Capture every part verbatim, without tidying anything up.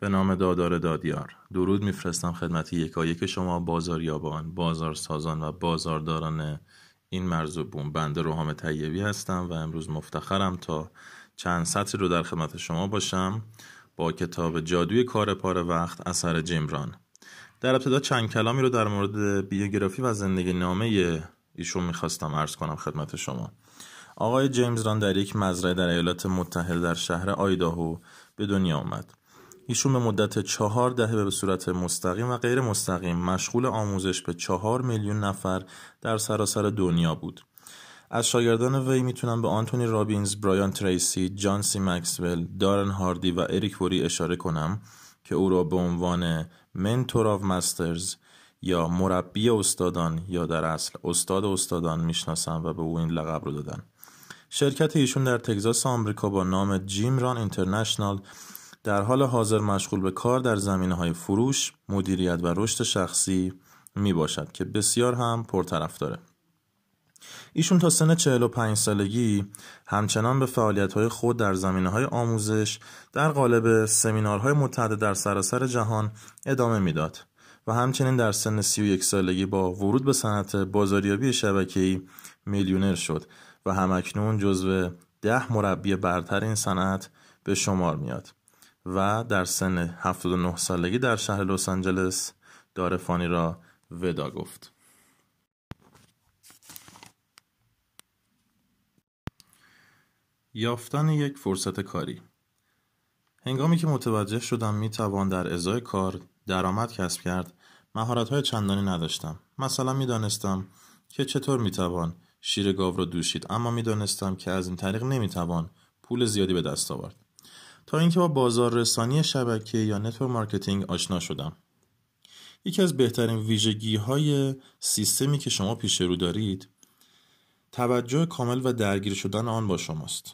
به نام دادار دادیار، درود میفرستم خدمت یکایک شما بازاریابان، بازارسازان و بازارداران این مرز و بوم. بنده روحام طیبی هستم و امروز مفتخرم تا چند سطری رو در خدمت شما باشم با کتاب جادوی کار پاره وقت اثر جیم ران. در ابتدا چند کلامی رو در مورد بیوگرافی و زندگی نامه ایشون میخواستم عرض کنم خدمت شما. آقای جیمز ران در یک مزرعه در ایالات متحده در شهر آیداهو به دنیا آمد. ایشون به مدت چهار دهه به صورت مستقیم و غیر مستقیم مشغول آموزش به چهار میلیون نفر در سراسر دنیا بود. از شاگردان وی میتونم به آنتونی رابینز، برایان تریسی، جان سی مکسول، دارن هاردی و اریک وری اشاره کنم که او را به عنوان منتور آف مسترز یا مربی استادان یا در اصل استاد استادان میشناسم و به او این لقب رو دادن. شرکت ایشون در تگزاس آمریکا با نام جیم ران اینترنشنال در حال حاضر مشغول به کار در زمینه‌های فروش، مدیریت و رشد شخصی می باشد که بسیار هم پرطرفداره. ایشون تا سن چهل و پنج سالگی همچنان به فعالیت‌های خود در زمینه‌های آموزش در قالب سمینارهای متعدد در سراسر جهان ادامه میداد و همچنین در سن سی و یک سالگی با ورود به صنعت بازاریابی شبکه‌ای میلیونر شد و همکنون جزو ده مربی برتر این صنعت به شمار میاد و در سن هفتاد و نه سالگی در شهر لس آنجلس دار فانی را ودا گفت. یافتن یک فرصت کاری. هنگامی که متوجه شدم می توان در ازای کار درآمد کسب کرد، مهارت‌های چندانی نداشتم. مثلا می دانستم که چطور می توان شیر گاو را دوشید، اما می دانستم که از این طریق نمی توان پول زیادی به دست آورد. تا اینکه با بازاررسانی شبکه یا نتورک مارکتینگ آشنا شدم. یکی از بهترین ویژگی‌های سیستمی که شما پیش رو دارید، توجه کامل و درگیر شدن آن با شماست.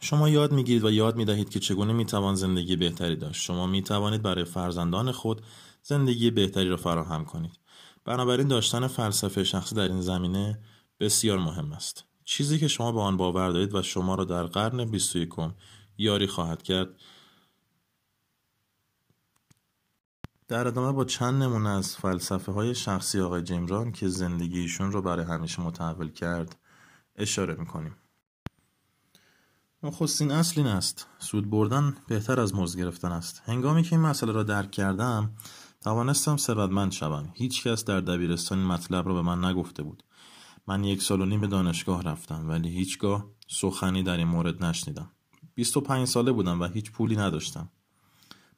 شما یاد میگیرید و یاد میدهید که چگونه میتوان زندگی بهتری داشت. شما میتوانید برای فرزندان خود زندگی بهتری را فراهم کنید. بنابراین داشتن فلسفه شخصی در این زمینه بسیار مهم است. چیزی که شما به آن باور دارید و شما را در قرن بیست و یکم یاری خواهد کرد. در ادامه با چند نمونه از فلسفه های شخصی آقای جیم ران که زندگیشون رو برای همیشه متحول کرد اشاره میکنیم. نخستین اصل این است: سود بردن بهتر از مزد گرفتن است. هنگامی که این مسئله را درک کردم توانستم ثروتمند شوم. هیچ کس در دبیرستان این مطلب را به من نگفته بود. من یک سال و نیم به دانشگاه رفتم ولی هیچگاه سخنی در این مورد نشنیدم. بیست و پنج ساله بودم و هیچ پولی نداشتم.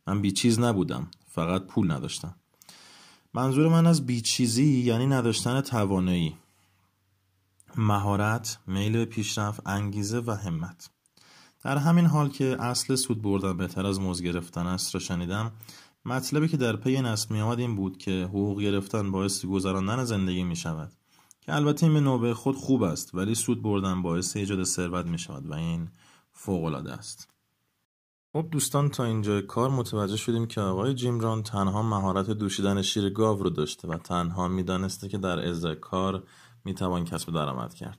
من بیچیز نبودم، فقط پول نداشتم. منظور من از بیچیزی یعنی نداشتن توانایی، مهارت، میل به پیشرفت، انگیزه و همت. در همین حال که اصل سود بردن بهتر از مزد گرفتن است را شنیدم، مطلبی که در پی نصب می آمد این بود که حقوق گرفتن باعث گذراندن زندگی می شود، که البته این به نوبه خود خوب است، ولی سود بردن باعث ایجاد ثروت می شود و این فوق‌العاده است. خب دوستان، تا اینجا کار متوجه شدیم که آقای جیم ران تنها مهارت دوشیدن شیر گاو رو داشته و تنها میدانسته که در ازای کار میتوان کسب درآمد کرد.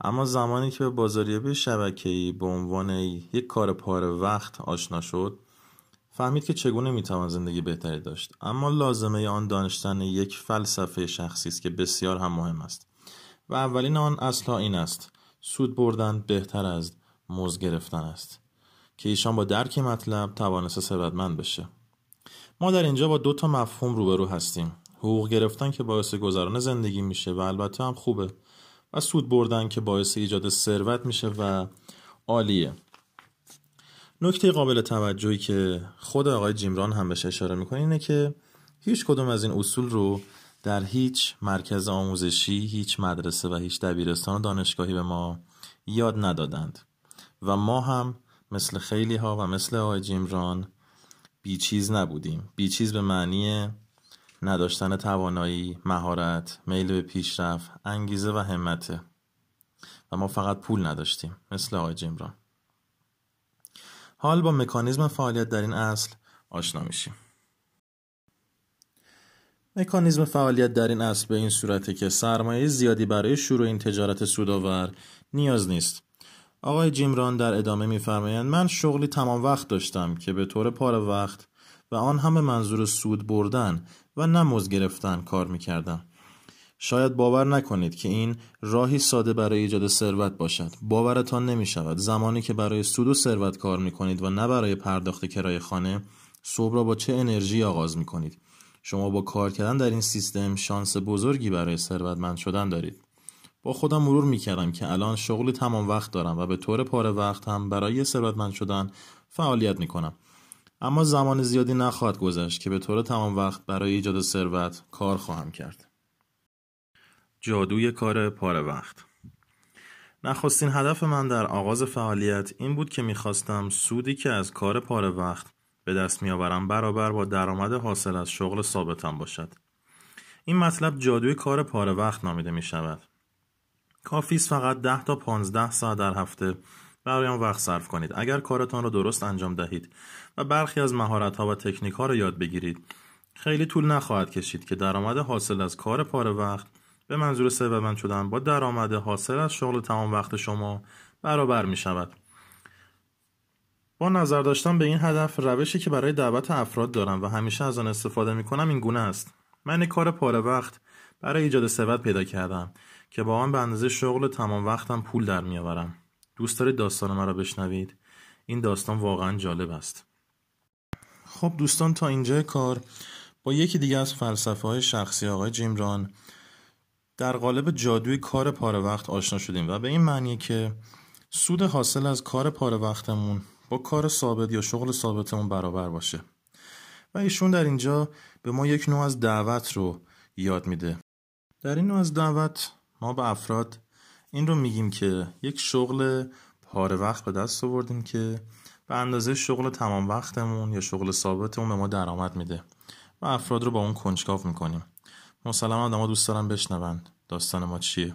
اما زمانی که به بازاریابی شبکه‌ای به عنوان یک کار پاره وقت آشنا شد، فهمید که چگونه میتوان زندگی بهتری داشت. اما لازمه آن دانستن یک فلسفه شخصی است که بسیار هم مهم است و اولین آن اصلا این است: سود بردن بهتر از مزد گرفتن است، که ایشان با درک مطلب توانسته ثروتمند بشه. ما در اینجا با دو تا مفهوم روبرو هستیم: حقوق گرفتن که باعث گذران زندگی میشه و البته هم خوبه، و سود بردن که باعث ایجاد ثروت میشه و عالیه. نکته قابل توجهی که خود آقای جیم ران هم بهش اشاره میکنه اینه که هیچ کدوم از این اصول رو در هیچ مرکز آموزشی، هیچ مدرسه و هیچ دبیرستان و دانشگاهی به ما یاد ندادند و ما هم مثل خیلی ها و مثل آقای جیم ران بیچیز نبودیم. بیچیز به معنی نداشتن توانایی، مهارت، میل به پیشرفت، انگیزه و همت، و ما فقط پول نداشتیم مثل آقای جیم ران. حال با مکانیزم فعالیت در این اصل آشنا میشیم. مکانیزم فعالیت در این اصل به این صورته که سرمایه زیادی برای شروع این تجارت سودآور نیاز نیست. آقای جیم ران در ادامه می‌فرمایند من شغلی تمام وقت داشتم که به طور پاره وقت و آن هم به منظور سود بردن و نه مزد گرفتن کار می‌کردم. شاید باور نکنید که این راهی ساده برای ایجاد ثروت باشد. باورتان نمی‌شود زمانی که برای سود و ثروت کار می‌کنید و نه برای پرداخت کرایه خانه، صبح را با چه انرژی آغاز می‌کنید. شما با کار کردن در این سیستم شانس بزرگی برای ثروتمند شدن دارید. با خودم مرور می‌کردم که الان شغلی تمام وقت دارم و به طور پاره وقت هم برای ثروتمند شدن فعالیت می‌کنم. اما زمان زیادی نخواهد گذشت که به طور تمام وقت برای ایجاد ثروت کار خواهم کرد. جادوی کار پاره وقت. نخستین هدف من در آغاز فعالیت این بود که می‌خواستم سودی که از کار پاره وقت به دست می‌آورم برابر با درآمد حاصل از شغل ثابتم باشد. این مطلب جادوی کار پاره وقت نامیده می‌شود. کافی است فقط ده تا پانزده ساعت در هفته برای آن وقت صرف کنید. اگر کارتان را درست انجام دهید و برخی از مهارت‌ها و تکنیک‌ها را یاد بگیرید، خیلی طول نخواهد کشید که درآمد حاصل از کار پاره وقت به منظور ثروتمند شدن با درآمد حاصل از شغل تمام وقت شما برابر می‌شود. با نظر داشتن به این هدف، روشی که برای دعوت افراد دارم و همیشه از آن استفاده می‌کنم این گونه است: من کار پاره وقت برای ایجاد ثروت پیدا کردم که با آن به اندازه شغل تمام وقتم پول در میآورم. دوست دارید داستان مرا بشنوید؟ این داستان واقعا جالب است. خب دوستان، تا اینجا کار با یکی دیگه از فلسفه‌های شخصی آقای جیم ران در قالب جادوی کار پاره وقت آشنا شدیم و به این معنی که سود حاصل از کار پاره وقتمون با کار ثابت یا شغل ثابتمون برابر باشه. و ایشون در اینجا به ما یک نوع از دعوت رو یاد میده. در این نوع از دعوت ما به افراد این رو میگیم که یک شغل پاره وقت به دست آوردیم که به اندازه شغل تمام وقتمون یا شغل ثابتمون به ما درآمد میده و افراد رو با اون کنجکاو میکنیم. مسلماً آدم‌ها دوست دارن بشنون داستان ما چیه.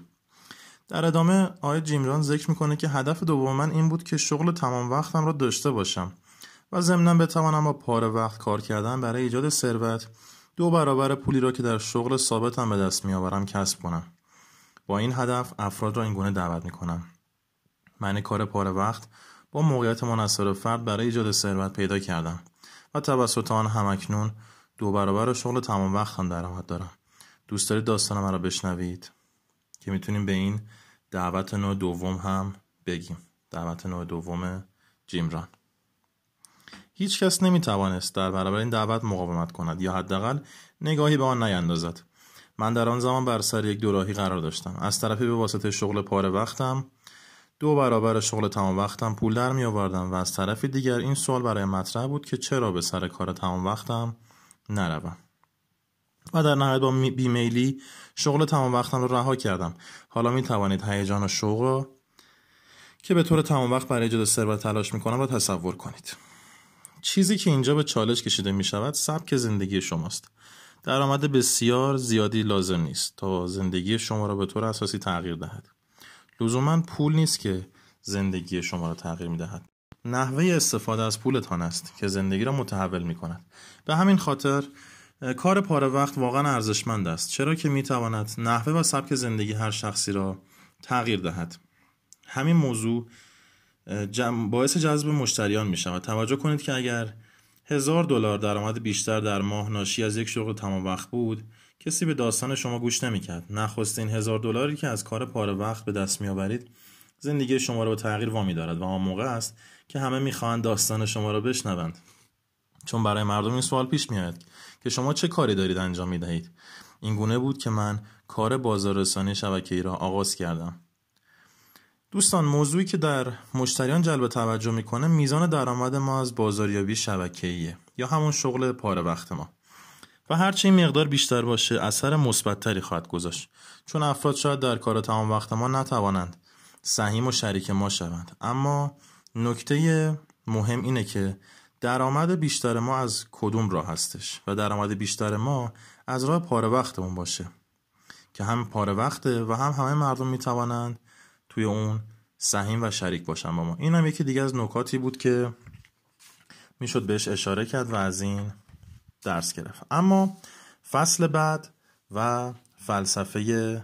در ادامه آقای جیم ران ذکر میکنه که هدف دوم من این بود که شغل تمام وقتم رو داشته باشم و ضمناً بتوانم با پاره وقت کار کردن برای ایجاد ثروت دو برابر پولی را که در شغل ثابتم به دست میآورم کسب کنم. با این هدف افراد را این گونه دعوت میکنم: من کار پاره وقت با موقعیت منحصر فرد برای ایجاد ثروت پیدا کردم و توسط آن همکنون دو برابر شغل تمام وقتم درآمد دارم. دوست دارید داستان مرا بشنوید؟ که میتونیم به این دعوت نوع دوم هم بگیم، دعوت نوع دوم جیم ران. هیچ کس نمیتوانست در برابر این دعوت مقاومت کند یا حداقل نگاهی به آن نیندازد. من در آن زمان بر سر یک دوراهی قرار داشتم. از طرفی به واسطه شغل پاره وقتم دو برابر شغل تمام وقتم پول در می آوردم و از طرف دیگر این سوال برای مطرح بود که چرا به سر کار تمام وقتم نروم. و در نهایت با بیمیلی شغل تمام وقتم رو رها کردم. حالا می توانید هیجان و شوق که به طور تمام وقت برای ایجاد ثروت تلاش میکنم رو تصور کنید. چیزی که اینجا به چالش کشیده می شود سبک زندگی شماست. درآمد بسیار زیادی لازم نیست تا زندگی شما را به طور اساسی تغییر دهد. لزوما پول نیست که زندگی شما را تغییر می دهد. نحوه استفاده از پولتان است که زندگی را متحول می کند. به همین خاطر کار پاره وقت واقعا ارزشمند است، چرا که می تواند نحوه و سبک زندگی هر شخصی را تغییر دهد. همین موضوع باعث جذب مشتریان می شود. توجه کنید که اگر هزار دلار درآمد بیشتر در ماه ناشی از یک شغل تمام وقت بود، کسی به داستان شما گوش نمی‌کرد. نخستین هزار دلاری که از کار پاره وقت به دست می‌آورید، زندگی شما را به تغییر وامی دارد و آن موقع است که همه می‌خواهند داستان شما را بشنوند. چون برای مردم این سوال پیش میاد که شما چه کاری دارید انجام می‌دهید. این گونه بود که من کار بازاررسانی شبکه‌ای را آغاز کردم. دوستان، موضوعی که در مشتریان جلب توجه میکنه میزان درآمد ما از بازاریابی شبکه‌ایه یا همون شغل پاره وقت ما و هرچی این مقدار بیشتر باشه اثر مثبت‌تری خواهد گذاشت، چون افراد شاید در کار تمام وقت ما نتوانند سهیم و شریک ما شوند. اما نکته مهم اینه که درآمد بیشتر ما از کدوم راه هستش و درآمد بیشتر ما از راه پاره وقتمون باشه که هم پاره وقته و هم همه مردم میتوانند توی اون سهیم و شریک باشن با ما. این هم یکی دیگه از نکاتی بود که میشد بهش اشاره کرد و از این درس گرفت. اما فصل بعد و فلسفه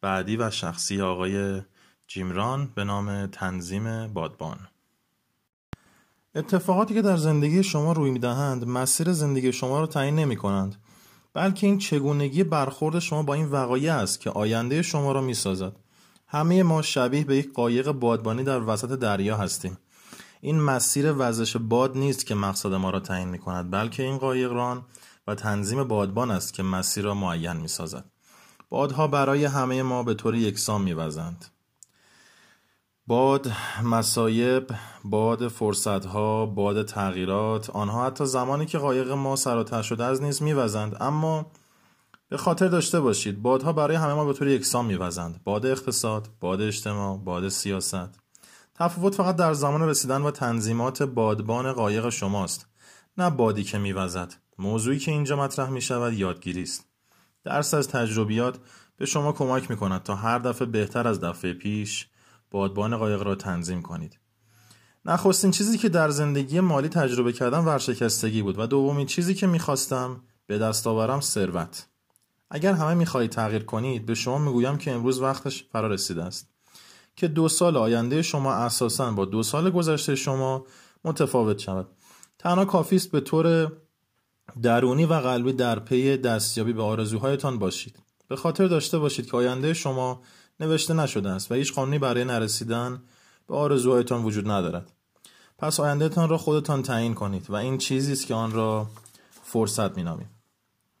بعدی و شخصی آقای جیم ران به نام تنظیم بادبان. اتفاقاتی که در زندگی شما روی میدهند مسیر زندگی شما را تعیین نمی کنند، بلکه این چگونگی برخورد شما با این وقایع است که آینده شما را می سازد. همه ما شبیه به یک قایق بادبانی در وسط دریا هستیم. این مسیر وزش باد نیست که مقصد ما را تعیین می کند، بلکه این قایق ران و تنظیم بادبان است که مسیر را معین می سازد. بادها برای همه ما به طور یکسان می وزند. باد مصایب، باد فرصتها، باد تغییرات، آنها حتی زمانی که قایق ما سر و ته شده از نیز میوزند. اما به خاطر داشته باشید بادها برای همه ما به طور یکسان میوزند. باد اقتصاد، باد اجتماع، باد سیاست. تفاوت فقط در زمان رسیدن و تنظیمات بادبان قایق شماست، نه بادی که میوزد. موضوعی که اینجا مطرح میشود یادگیری است. درس از تجربیات به شما کمک میکند تا هر دفعه بهتر از دفعه پیش بادبان قایق را تنظیم کنید. نخستین چیزی که در زندگی مالی تجربه کردم ورشکستگی بود و دومین چیزی که میخواستم به دست آورم ثروت. اگر همه میخواهید تغییر کنید، به شما میگویم که امروز وقتش فرا رسیده است که دو سال آینده شما اساساً با دو سال گذشته شما متفاوت شود. تنها کافی است به طور درونی و قلبی در پی دستیابی به آرزوهایتان باشید. به خاطر داشته باشید که آینده شما نوشته نشده است و هیچ قانونی برای نرسیدن به آرزوهایتان وجود ندارد. پس آیندهتان را خودتان تعیین کنید و این چیزی است که آن را فرصت مینامیم.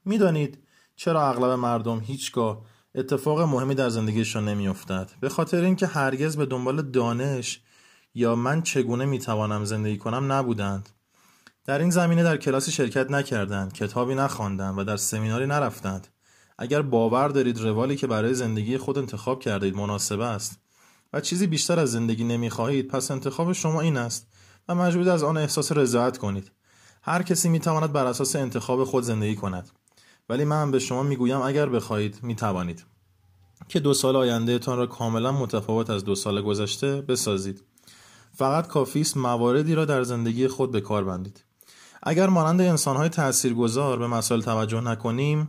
میدانید چرا اغلب مردم هیچگاه اتفاق مهمی در زندگیشان نمیافتد؟ به خاطر اینکه هرگز به دنبال دانش یا من چگونه میتوانم زندگی کنم نبودند. در این زمینه در کلاسی شرکت نکردند، کتابی نخواندند و در سمیناری نرفتند. اگر باور دارید روالی که برای زندگی خود انتخاب کردید مناسب است و چیزی بیشتر از زندگی نمی‌خواهید، پس انتخاب شما این است و مجبورید از آن احساس رضایت کنید. هر کسی می‌تواند بر اساس انتخاب خود زندگی کند، ولی من به شما می‌گویم اگر بخواهید می‌توانید که دو سال آیندهتان را کاملا متفاوت از دو سال گذشته بسازید. فقط کافی است مواردی را در زندگی خود به کار بندید. اگر مانند انسان‌های تاثیرگذار به مسائل توجه نکنیم،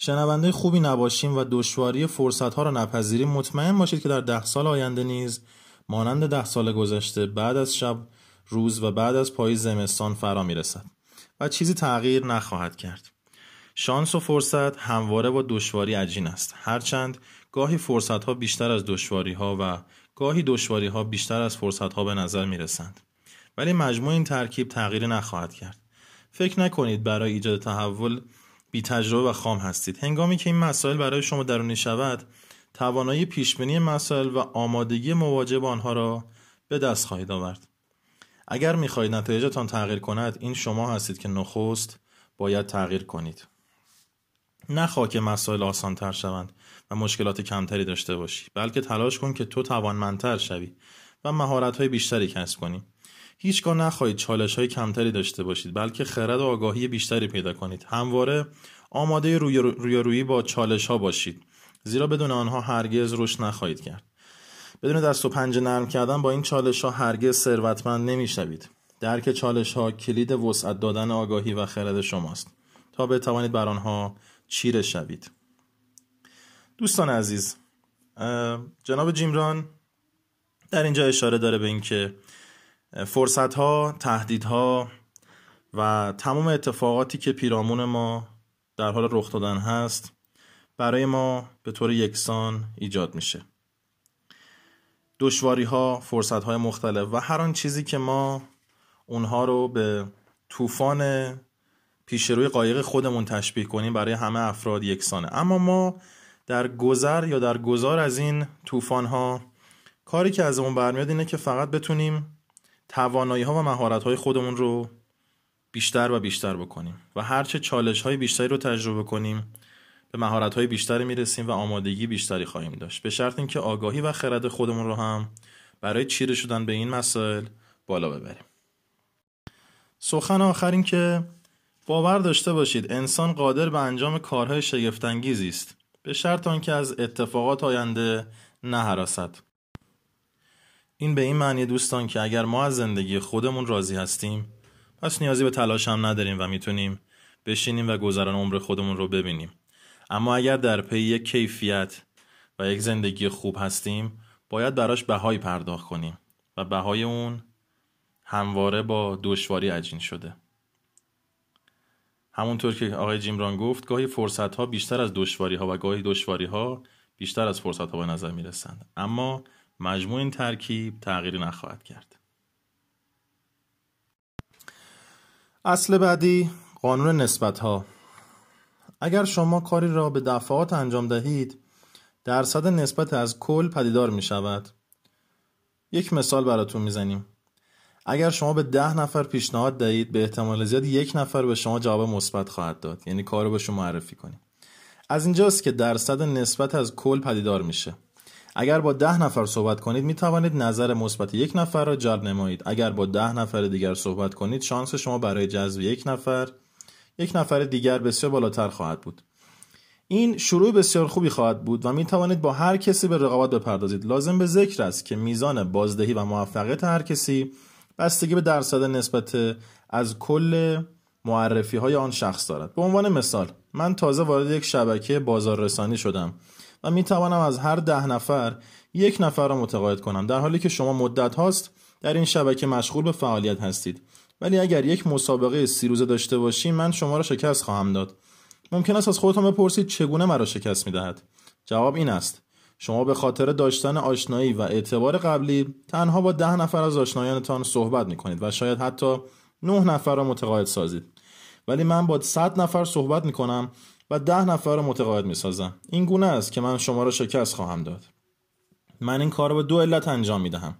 شنونده خوبی نباشیم و دشواری فرصت‌ها را نپذیریم، مطمئن باشید که در ده سال آینده نیز مانند ده سال گذشته بعد از شب روز و بعد از پاییز زمستان فرا می‌رسد و چیزی تغییر نخواهد کرد. شانس و فرصت همواره با دشواری عجین است، هرچند گاهی فرصت‌ها بیشتر از دشواری‌ها و گاهی دشواری‌ها بیشتر از فرصت‌ها به نظر می‌رسند، ولی مجموع این ترکیب تغییری نخواهد کرد. فکر نکنید برای ایجاد تحول بی تجربه و خام هستید. هنگامی که این مسائل برای شما درونی شود، توانایی پیشبینی مسائل و آمادگی مواجه با آنها را به دست خواهید آورد. اگر می‌خواهید نتایجتان تغییر کند، این شما هستید که نخست باید تغییر کنید. نخواه که مسائل آسان‌تر شوند و مشکلات کمتری داشته باشی، بلکه تلاش کن که تو توانمندتر شوی و مهارت‌های بیشتری کسب کنی. هیچگاه نخواهید چالش‌های کمتری داشته باشید، بلکه خرد و آگاهی بیشتری پیدا کنید. همواره آماده روی رویارویی با چالش‌ها باشید، زیرا بدون آنها هرگز رشد نخواهید کرد. بدون دست و پنجه نرم کردن با این چالش‌ها هرگز ثروتمند نمی‌شوید. درک چالش‌ها کلید وسعت دادن آگاهی و خرد شماست تا بتوانید بر آنها چیره شوید. دوستان عزیز، جناب جیم ران در اینجا اشاره داره به اینکه فرصت‌ها، تهدیدها و تمام اتفاقاتی که پیرامون ما در حال رخ دادن هست برای ما به طور یکسان ایجاد میشه. دشواری‌ها، فرصت‌های مختلف و هر آن چیزی که ما اونها رو به طوفان پیش روی قایق خودمون تشبیه کنیم برای همه افراد یکسانه. اما ما در گذر یا در گذار از این طوفان‌ها کاری که ازمون برمیاد اینه که فقط بتونیم توانایی ها و مهارت های خودمون رو بیشتر و بیشتر بکنیم و هرچه چالش های بیشتری رو تجربه کنیم به مهارت های بیشتری میرسیم و آمادگی بیشتری خواهیم داشت، به شرط اینکه آگاهی و خرد خودمون رو هم برای چیره شدن به این مسائل بالا ببریم. سخن آخر این که باور داشته باشید انسان قادر به انجام کارهای شگفت انگیزی است، به شرط آنکه از اتفاقات آینده نهراست. این به این معنی دوستان که اگر ما از زندگی خودمون راضی هستیم، پس نیازی به تلاش هم نداریم و میتونیم بشینیم و گذران عمر خودمون رو ببینیم. اما اگر در پی یک کیفیت و یک زندگی خوب هستیم، باید براش بهای پرداخت کنیم و بهای اون همواره با دشواری عجین شده. همونطور که آقای جیم ران گفت، گاهی فرصت‌ها بیشتر از دشواری‌ها و گاهی دشواری‌ها بیشتر از فرصت‌ها به نظر می‌رسند، اما مجموع این ترکیب تغییری نخواهد کرد. اصل بعدی، قانون نسبت‌ها. اگر شما کاری را به دفعات انجام دهید، درصد نسبت از کل پدیدار می‌شود. یک مثال براتون می‌زنیم. اگر شما به ده نفر پیشنهاد دهید، به احتمال زیاد یک نفر به شما جواب مثبت خواهد داد، یعنی کارو به شما معرفی کنید. از اینجاست که درصد نسبت از کل پدیدار میشه. اگر با ده نفر صحبت کنید، می توانید نظر مثبت یک نفر را جلب نمایید. اگر با ده نفر دیگر صحبت کنید، شانس شما برای جذب یک نفر یک نفر دیگر بسیار بالاتر خواهد بود. این شروع بسیار خوبی خواهد بود و می توانید با هر کسی به رقابت بپردازید. لازم به ذکر است که میزان بازدهی و موفقیت هر کسی بستگی به درصد نسبت از کل معرفی‌های آن شخص دارد. به عنوان مثال، من تازه وارد یک شبکه بازاررسانی شدم و می‌توانم از هر ده نفر یک نفر را متقاعد کنم، در حالی که شما مدت هاست در این شبکه مشغول به فعالیت هستید. ولی اگر یک مسابقه سی روزه داشته باشیم، من شما را شکست خواهم داد. ممکن است از خودتان بپرسید چگونه مرا شکست می‌دهد؟ جواب این است: شما به خاطر داشتن آشنایی و اعتبار قبلی تنها با ده نفر از آشنایانتان صحبت می‌کنید و شاید حتی نه نفر را متقاعد سازید. ولی من با صد نفر صحبت می‌کنم و ده نفر را متقاعد می‌سازم. این گونه است که من شما را شکست خواهم داد. من این کار را به دو علت انجام می‌دهم.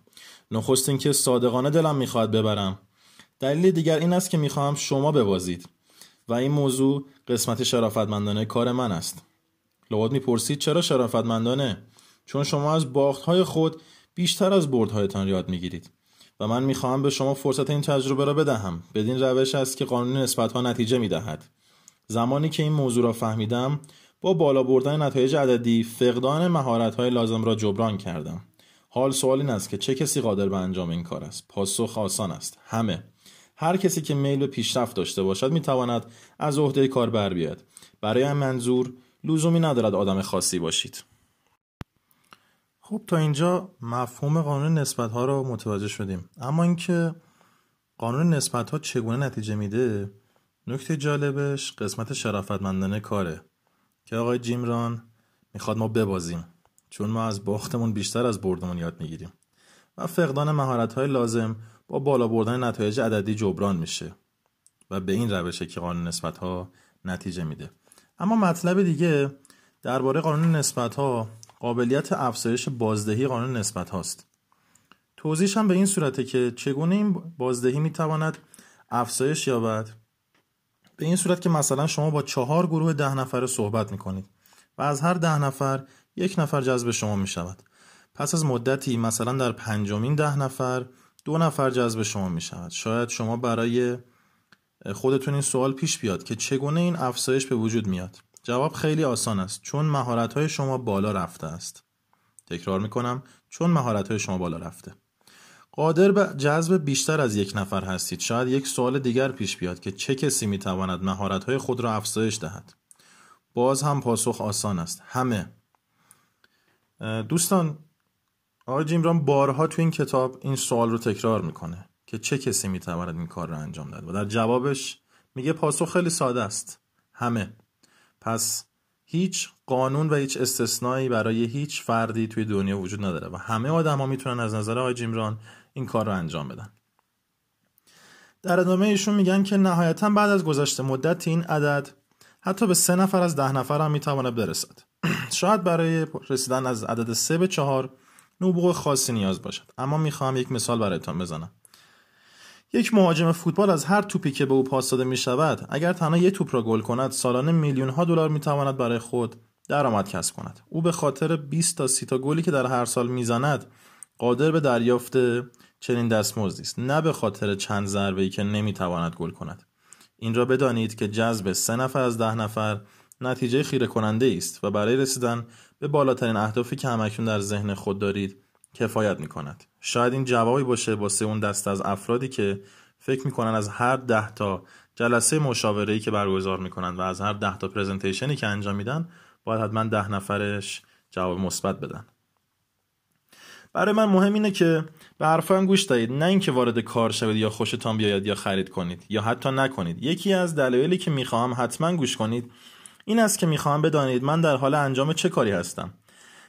نخست اینکه صادقانه دلم می‌خواهد ببرم. دلیل دیگر این است که می‌خواهم شما ببازید و این موضوع قسمت شرافتمندانه کار من است. لابد می‌پرسید چرا شرافتمندانه؟ چون شما از باخت‌های خود بیشتر از بردهایتان یاد می‌گیرید و من می‌خواهم به شما فرصت این تجربه را بدهم. بدین روش است که قانون نسبت‌ها نتیجه می‌دهد. زمانی که این موضوع را فهمیدم، با بالا بردن نتایج عددی فقدان مهارت‌های لازم را جبران کردم. حال سوال این است که چه کسی قادر به انجام این کار است؟ پاسخ آسان است: همه. هر کسی که میل به پیشرفت داشته باشد می‌تواند از عهده کار بر بیاید. برای این منظور لزومی ندارد آدم خاصی باشید. خب، تا اینجا مفهوم قانون نسبت‌ها رو متوجه شدیم، اما اینکه قانون نسبت‌ها چگونه نتیجه میده، نکته جالبش قسمت شرافتمندانه کاره که آقای جیم ران میخواد ما ببازیم، چون ما از باختمون بیشتر از بردمون یاد میگیریم و فقدان مهارت‌های لازم با بالا بردن نتایج عددی جبران میشه و به این روشه که قانون نسبت‌ها نتیجه میده. اما مطلب دیگه درباره قانون نسبت‌ها قابلیت افزایش بازدهی قانون نسبت هاست. توضیحش هم به این صورته که چگونه این بازدهی میتواند افزایش یابد. به این صورت که مثلا شما با چهار گروه ده نفر صحبت میکنید و از هر ده نفر یک نفر جذب شما میشود. پس از مدتی، مثلا در پنجمین ده نفر، دو نفر جذب شما میشود. شاید شما برای خودتون این سوال پیش بیاد که چگونه این افزایش به وجود میاد. جواب خیلی آسان است: چون مهارت‌های شما بالا رفته است. تکرار می‌کنم، چون مهارت‌های شما بالا رفته. قادر به جذب بیشتر از یک نفر هستید. شاید یک سوال دیگر پیش بیاد که چه کسی می‌تواند مهارت‌های خود را افزایش دهد. باز هم پاسخ آسان است: همه. دوستان، آقای جیم ران بارها تو این کتاب این سوال رو تکرار می‌کنه که چه کسی می‌تواند این کار را انجام دهد و در جوابش میگه پاسخ خیلی ساده است: همه. پس هیچ قانون و هیچ استثنایی برای هیچ فردی توی دنیا وجود نداره و همه آدم‌ها میتونن از نظر آقای جیم ران این کار رو انجام بدن. در ادامه ایشون میگن که نهایتاً بعد از گذشت مدت این عدد حتی به سه نفر از ده نفر هم میتواند برسد. شاید برای رسیدن از عدد سه به چهار نبوغ خاصی نیاز باشد، اما میخوام یک مثال براتون بزنم. یک مهاجم فوتبال از هر توپی که به او پاس داده می شود، اگر تنها یک توپ را گل کند، سالانه میلیون ها دلار می تواند برای خود درآمد کسب کند. او به خاطر بیست تا سی تا گلی که در هر سال می زند قادر به دریافت چنین دستمزدی است، نه به خاطر چند ضربه ای که نمی تواند گل کند. این را بدانید که جذب سه نفر از ده نفر نتیجه خیره کننده است و برای رسیدن به بالاترین اهدافی که همکنون در ذهن خود دارید کفایت می‌کند. شاید این جوابی باشه واسه اون دست از افرادی که فکر می‌کنن از هر ده تا جلسه مشاوره‌ای که برگزار می‌کنن و از هر ده تا پرزنتیشنی که انجام میدن باید حتما ده نفرش جواب مثبت بدن. برای من مهم اینه که به حرفایم گوش دهید، نه اینکه وارد کار شوید یا خوشتان بیاید یا خرید کنید یا حتی نکنید. یکی از دلایلی که میخوام حتما گوش کنید این است که میخوام بدانید من در حال انجام چه کاری هستم.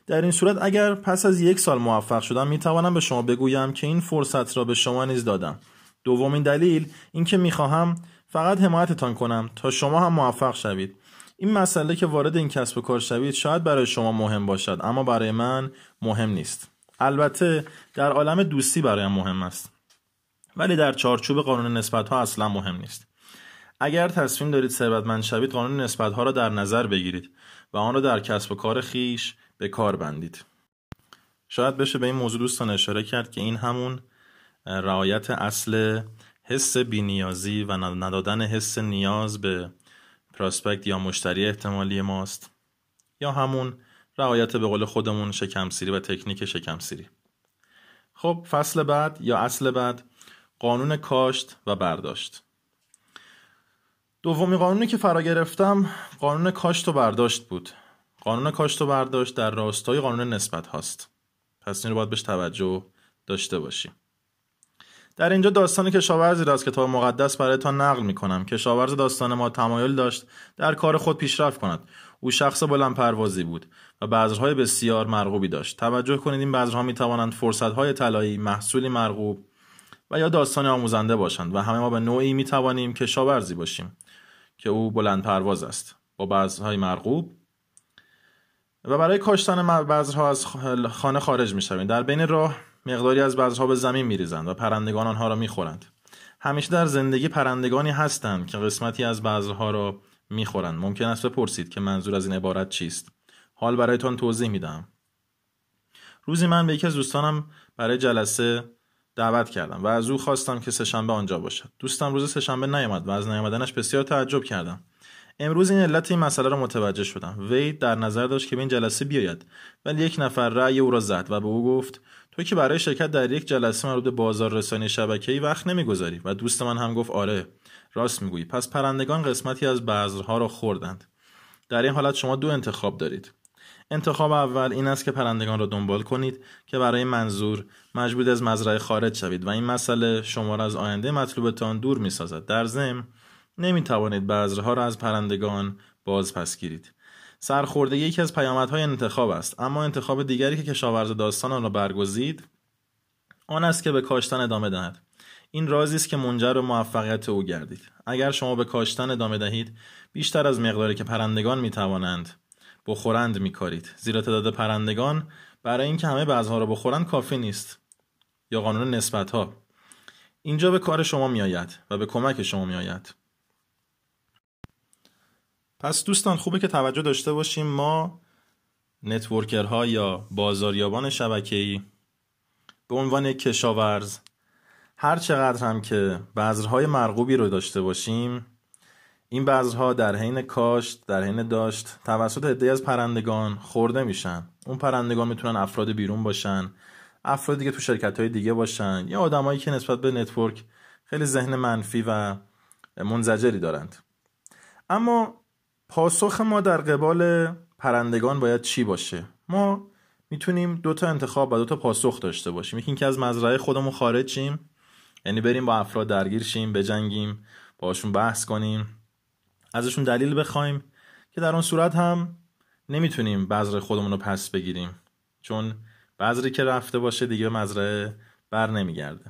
در این صورت اگر پس از یک سال موفق شدم میتوانم به شما بگویم که این فرصت را به شما نیز دادم. دومین دلیل این که میخوام فقط حمایتتان کنم تا شما هم موفق شوید. این مسئله که وارد این کسب و کار شوید شاید برای شما مهم باشد، اما برای من مهم نیست. البته در عالم دوستی برایم مهم است، ولی در چارچوب قانون نسبت‌ها اصلا مهم نیست. اگر تصمیم دارید ثروتمند شوید، قانون نسبت‌ها را در نظر بگیرید و آن را در کسب و کار خیش به کار بندید. شاید بشه به این موضوع دوستان اشاره کرد که این همون رعایت اصل حس بی‌نیازی و ندادن حس نیاز به پراسپکت یا مشتری احتمالی ماست، یا همون رعایت به قول خودمون شکمسیری و تکنیک شکمسیری. خب فصل بعد یا اصل بعد، قانون کاشت و برداشت. دومی قانونی که فرا گرفتم قانون کاشت و برداشت بود. قانون کاشت و برداشت در راستای قانون نسبت هاست، پس این رو باید بهش توجه داشته باشیم. در اینجا داستان کشاورزی را از کتاب مقدس برایتان نقل می‌کنم. کشاورز داستان ما تمایل داشت در کار خود پیشرفت کند. او شخص بلندپروازی بود و بذرهای بسیار مرغوبی داشت. توجه کنید این بذرها می‌توانند فرصت‌های طلایی، محصولی مرغوب و یا داستان آموزنده باشند و همه ما به نوعی می‌توانیم کشاورزی باشیم که او بلندپرواز است با بذرهای مرغوب. و برای کاشتن بذرها از خانه خارج می‌شویم. در بین راه مقداری از بذرها به زمین میریزند و پرندگان آنها را میخورند. همیشه در زندگی پرندگانی هستند که قسمتی از بذرها را میخورند. ممکن است بپرسید که منظور از این عبارت چیست؟ حال برایتان توضیح میدم. روزی من به یکی از دوستانم برای جلسه دعوت کردم و از او خواستم که سه‌شنبه آنجا باشد. دوستم روز سه‌شنبه نیامد و از نیامدنش بسیار تعجب کردم. امروز این علت این مسئله را متوجه شدم. وی در نظر داشت که به این جلسه بیاید، ولی یک نفر رأی او را زد و به او گفت تو که برای شرکت در یک جلسه مربوط به بازار رسانی شبکه‌ای وقت نمی‌گذاری. و دوست من هم گفت آره راست می‌گویی. پس پرندگان قسمتی از بذرها را خوردند. در این حالت شما دو انتخاب دارید. انتخاب اول این است که پرندگان را دنبال کنید که برای منظور مجبور از مزرعه خارج شوید و این مسئله شما را از آینده مطلوبتان دور می‌سازد. در ضمن نمی‌توانید بذرها را از پرندگان بازپس گیرید. سرخوردگی یکی از پیامدهای انتخاب است، اما انتخاب دیگری که کشاورز داستان آن را برگزید آن است که به کاشتن ادامه دهد. این رازی است که منجر به موفقیت او گردید. اگر شما به کاشتن ادامه دهید، بیشتر از مقداری که پرندگان میتوانند بخورند میکارید، زیرا تعداد پرندگان برای اینکه همه بذرها را بخورند کافی نیست. یا قانون نسبت‌ها اینجا به کار شما میآید و به کمک شما میآید. پس دوستان خوبه که توجه داشته باشیم ما نتورکرها یا بازاریابان شبکه‌ای به عنوان یک کشاورز هر چقدر هم که بذرهای مرغوبی رو داشته باشیم، این بذرها در حین کاشت، در حین داشت توسط عده‌ای از پرندگان خورده میشن. اون پرندگان میتونن افراد بیرون باشن، افرادی که تو شرکت‌های دیگه باشن، یا آدمایی که نسبت به نتورک خیلی ذهن منفی و منزجری دارند. اما پاسخ ما در قبال پرندگان باید چی باشه؟ ما میتونیم دو تا انتخاب و دو تا پاسخ داشته باشیم. یکی اینکه از مزرعه خودمون خارج شیم، یعنی بریم با افراد درگیر شیم، بجنگیم، باشون بحث کنیم، ازشون دلیل بخوایم، که در اون صورت هم نمیتونیم بذر خودمون رو پس بگیریم، چون بذری که رفته باشه دیگه مزرعه بر نمیگرده.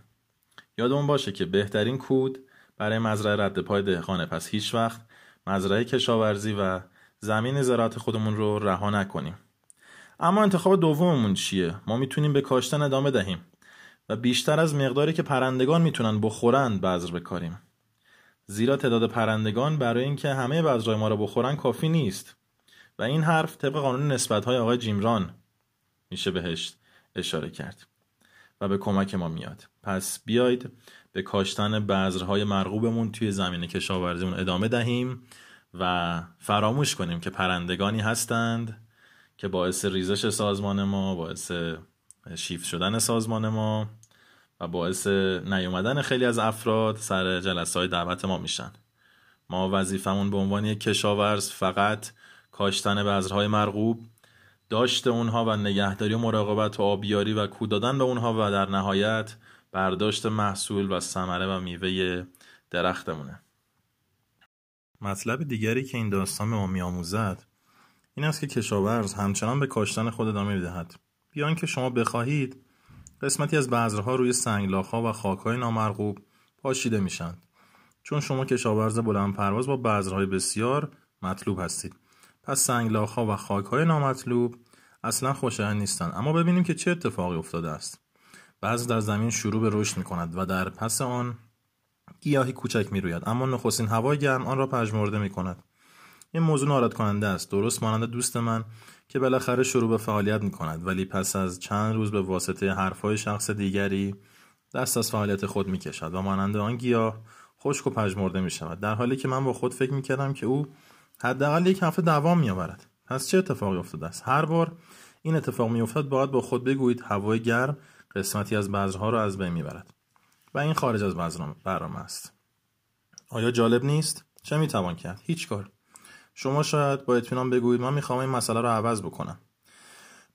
یادمون باشه که بهترین کود برای مزرعه رد پای دهقانه، پس هیچ وقت مزرعه کشاورزی و زمین زراعت خودمون رو رها نکنیم. اما انتخاب دوممون چیه؟ ما میتونیم به کاشتن ادامه دهیم و بیشتر از مقداری که پرندگان میتونن بخورند بذر بکاریم، زیرا تعداد پرندگان برای اینکه همه بذرهای ما رو بخورن کافی نیست. و این حرف طبق قانون نسبت‌های آقای جیم ران میشه بهش اشاره کرد و به کمک ما میاد. پس بیاید به کاشتن بذرهای مرغوبمون توی زمین کشاورزیمون ادامه دهیم و فراموش کنیم که پرندگانی هستند که باعث ریزش سازمان ما، باعث شیفت شدن سازمان ما و باعث نیومدن خیلی از افراد سر جلسه‌های دعوت ما میشن. ما وظیفمون به عنوان یک کشاورز فقط کاشتن بذرهای مرغوب داشت اونها و نگهداری و مراقبت و آبیاری و کود دادن به اونها و در نهایت برداشت محصول و ثمره و میوه درختمونه. مطلب دیگری که این داستان به ما میآموزد این است که کشاورز همچنان به کاشتن خود ادامه می‌دهد. بیان که شما بخواهید، قسمتی از بذرها روی سنگلاخ‌ها و خاک‌های نامرغوب پاشیده میشند. چون شما کشاورز بلند پرواز با بذرهای بسیار مطلوب هستید. پس سنگلاخ‌ها و خاک‌های نامطلوب اصلا خوشایند نیستند. اما ببینیم که چه اتفاقی افتاده است. بذر در زمین شروع به رشد می‌کند و در پس آن گیاهی کوچک می‌روید، اما نخستین هوای گرم آن را پژمرده می‌کند. این موضوع ناراحت کننده است، درست مانند دوست من که بالاخره شروع به فعالیت می‌کند ولی پس از چند روز به واسطه حرف‌های شخص دیگری دست از فعالیت خود می‌کشد و مانند آن گیاه خشک و پژمرده می‌شود، در حالی که من با خود فکر می‌کردم که او حداقل یک هفته دوام می‌آورد. پس چه اتفاقی افتاده است؟ هر بار این اتفاق می‌افتد باید با خود بگویید هوای گرم قسمتی از بذرها را از بین می‌برد و این خارج از بذرها برنامه است. آیا جالب نیست؟ چه می‌توان کرد؟ هیچ کار. شما شاید با اطمینان بگویید من میخوام این مسئله را عوض بکنم.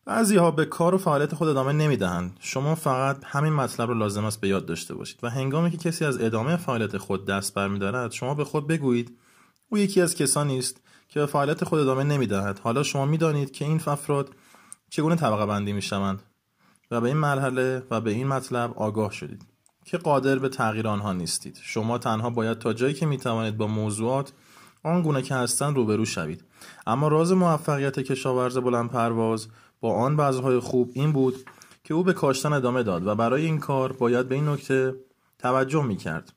بعضی‌ها به کار و فعالیت خود ادامه نمیدهند. شما فقط همین مطلب را لازم است به یاد داشته باشید و هنگامی که کسی از ادامه فعالیت خود دست برمی‌دارد، شما به خود بگویید او یکی از کسانی است که به فعالیت خود ادامه نمیدهد. حالا شما میدانید که این افراد چگونه طبقه بندی میشوند و به این مرحله و به این مطلب آگاه شدید که قادر به تغییر آنها نیستید. شما تنها باید تا جایی که میتوانید با موضوعات آنگونه که هستند روبرو شوید. اما راز موفقیت کشاورز بلند پرواز با آن بذرهای خوب این بود که او به کاشتن ادامه داد و برای این کار باید به این نکته توجه می‌کرد.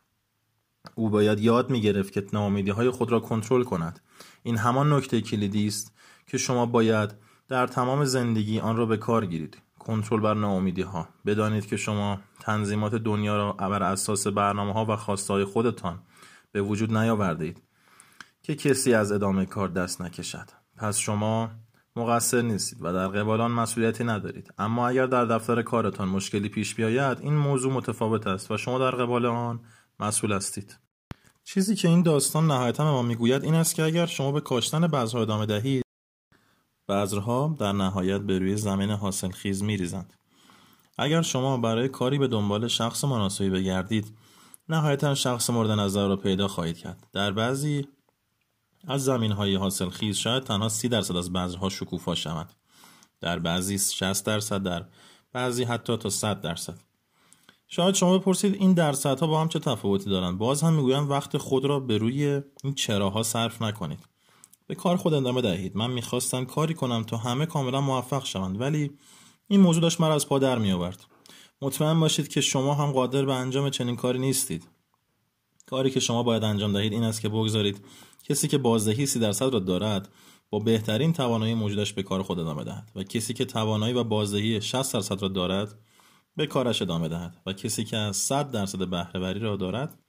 او باید یاد می‌گرفت که ناامیدی‌های خود را کنترل کند. این همان نکته کلیدی است که شما باید در تمام زندگی آن را به کار گیرید. کنترل بر ناامیدی‌ها. بدانید که شما تنظیمات دنیا را بر اساس برنامه‌ها و خواسته‌های خودتان به وجود نیاوردید که کسی از ادامه کار دست نکشد. پس شما مقصر نیستید و در قبال آن مسئولیتی ندارید. اما اگر در دفتر کارتان مشکلی پیش بیاید، این موضوع متفاوت است و شما در قبال آن مسئول هستید. چیزی که این داستان نهایتاً به ما میگوید این است که اگر شما به کاشتن بذرها ادامه دهید، بذرها در نهایت به روی زمین حاصلخیز میریزند. اگر شما برای کاری به دنبال شخص مناسبی بگردید، نهایتاً شخص مورد نظر را پیدا خواهید کرد. در بعضی از زمین‌های حاصلخیز شاید تنها سی درصد از بذرها شکوفا شوند. در بعضی شصت درصد، در بعضی حتی تا صد درصد. شاید شما بپرسید این درصدها با هم چه تفاوتی دارند. باز هم میگویم وقت خود را به روی این چراها صرف نکنید. به کار خود ادامه دهید. من می‌خواستم کاری کنم تا همه کاملا موفق شوند، ولی این موضوع داشت مرا از پا در می‌آورد. مطمئن باشید که شما هم قادر به انجام چنین کاری نیستید. کاری که شما باید انجام دهید این است که بگذارید کسی که بازدهی سی درصد را دارد با بهترین توانایی موجودش به کار خود ادامه دهد و کسی که توانایی و بازدهی شصت درصد را دارد به کارش ادامه دهد و کسی که از صد درصد بهره‌وری را دارد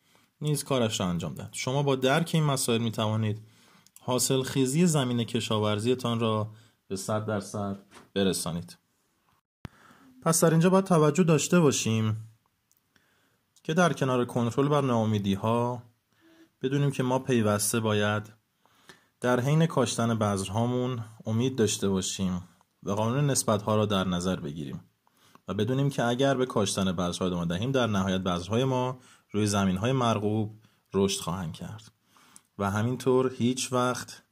نیز کارش را انجام دهد. شما با درک این مسائل می توانید حاصلخیزی زمین کشاورزیتان را به صد درصد برسانید. پس در اینجا باید توجه داشته باشیم که در کنار کنترل بر ناامیدی‌ها بدونیم که ما پیوسته باید در حین کاشتن بذرهامون امید داشته باشیم و قانون نسبت‌ها را در نظر بگیریم و بدونیم که اگر به کاشتن بذرها ادامه دهیم در نهایت بذرهای ما روی زمین‌های مرغوب رشد خواهند کرد و همینطور هیچ وقت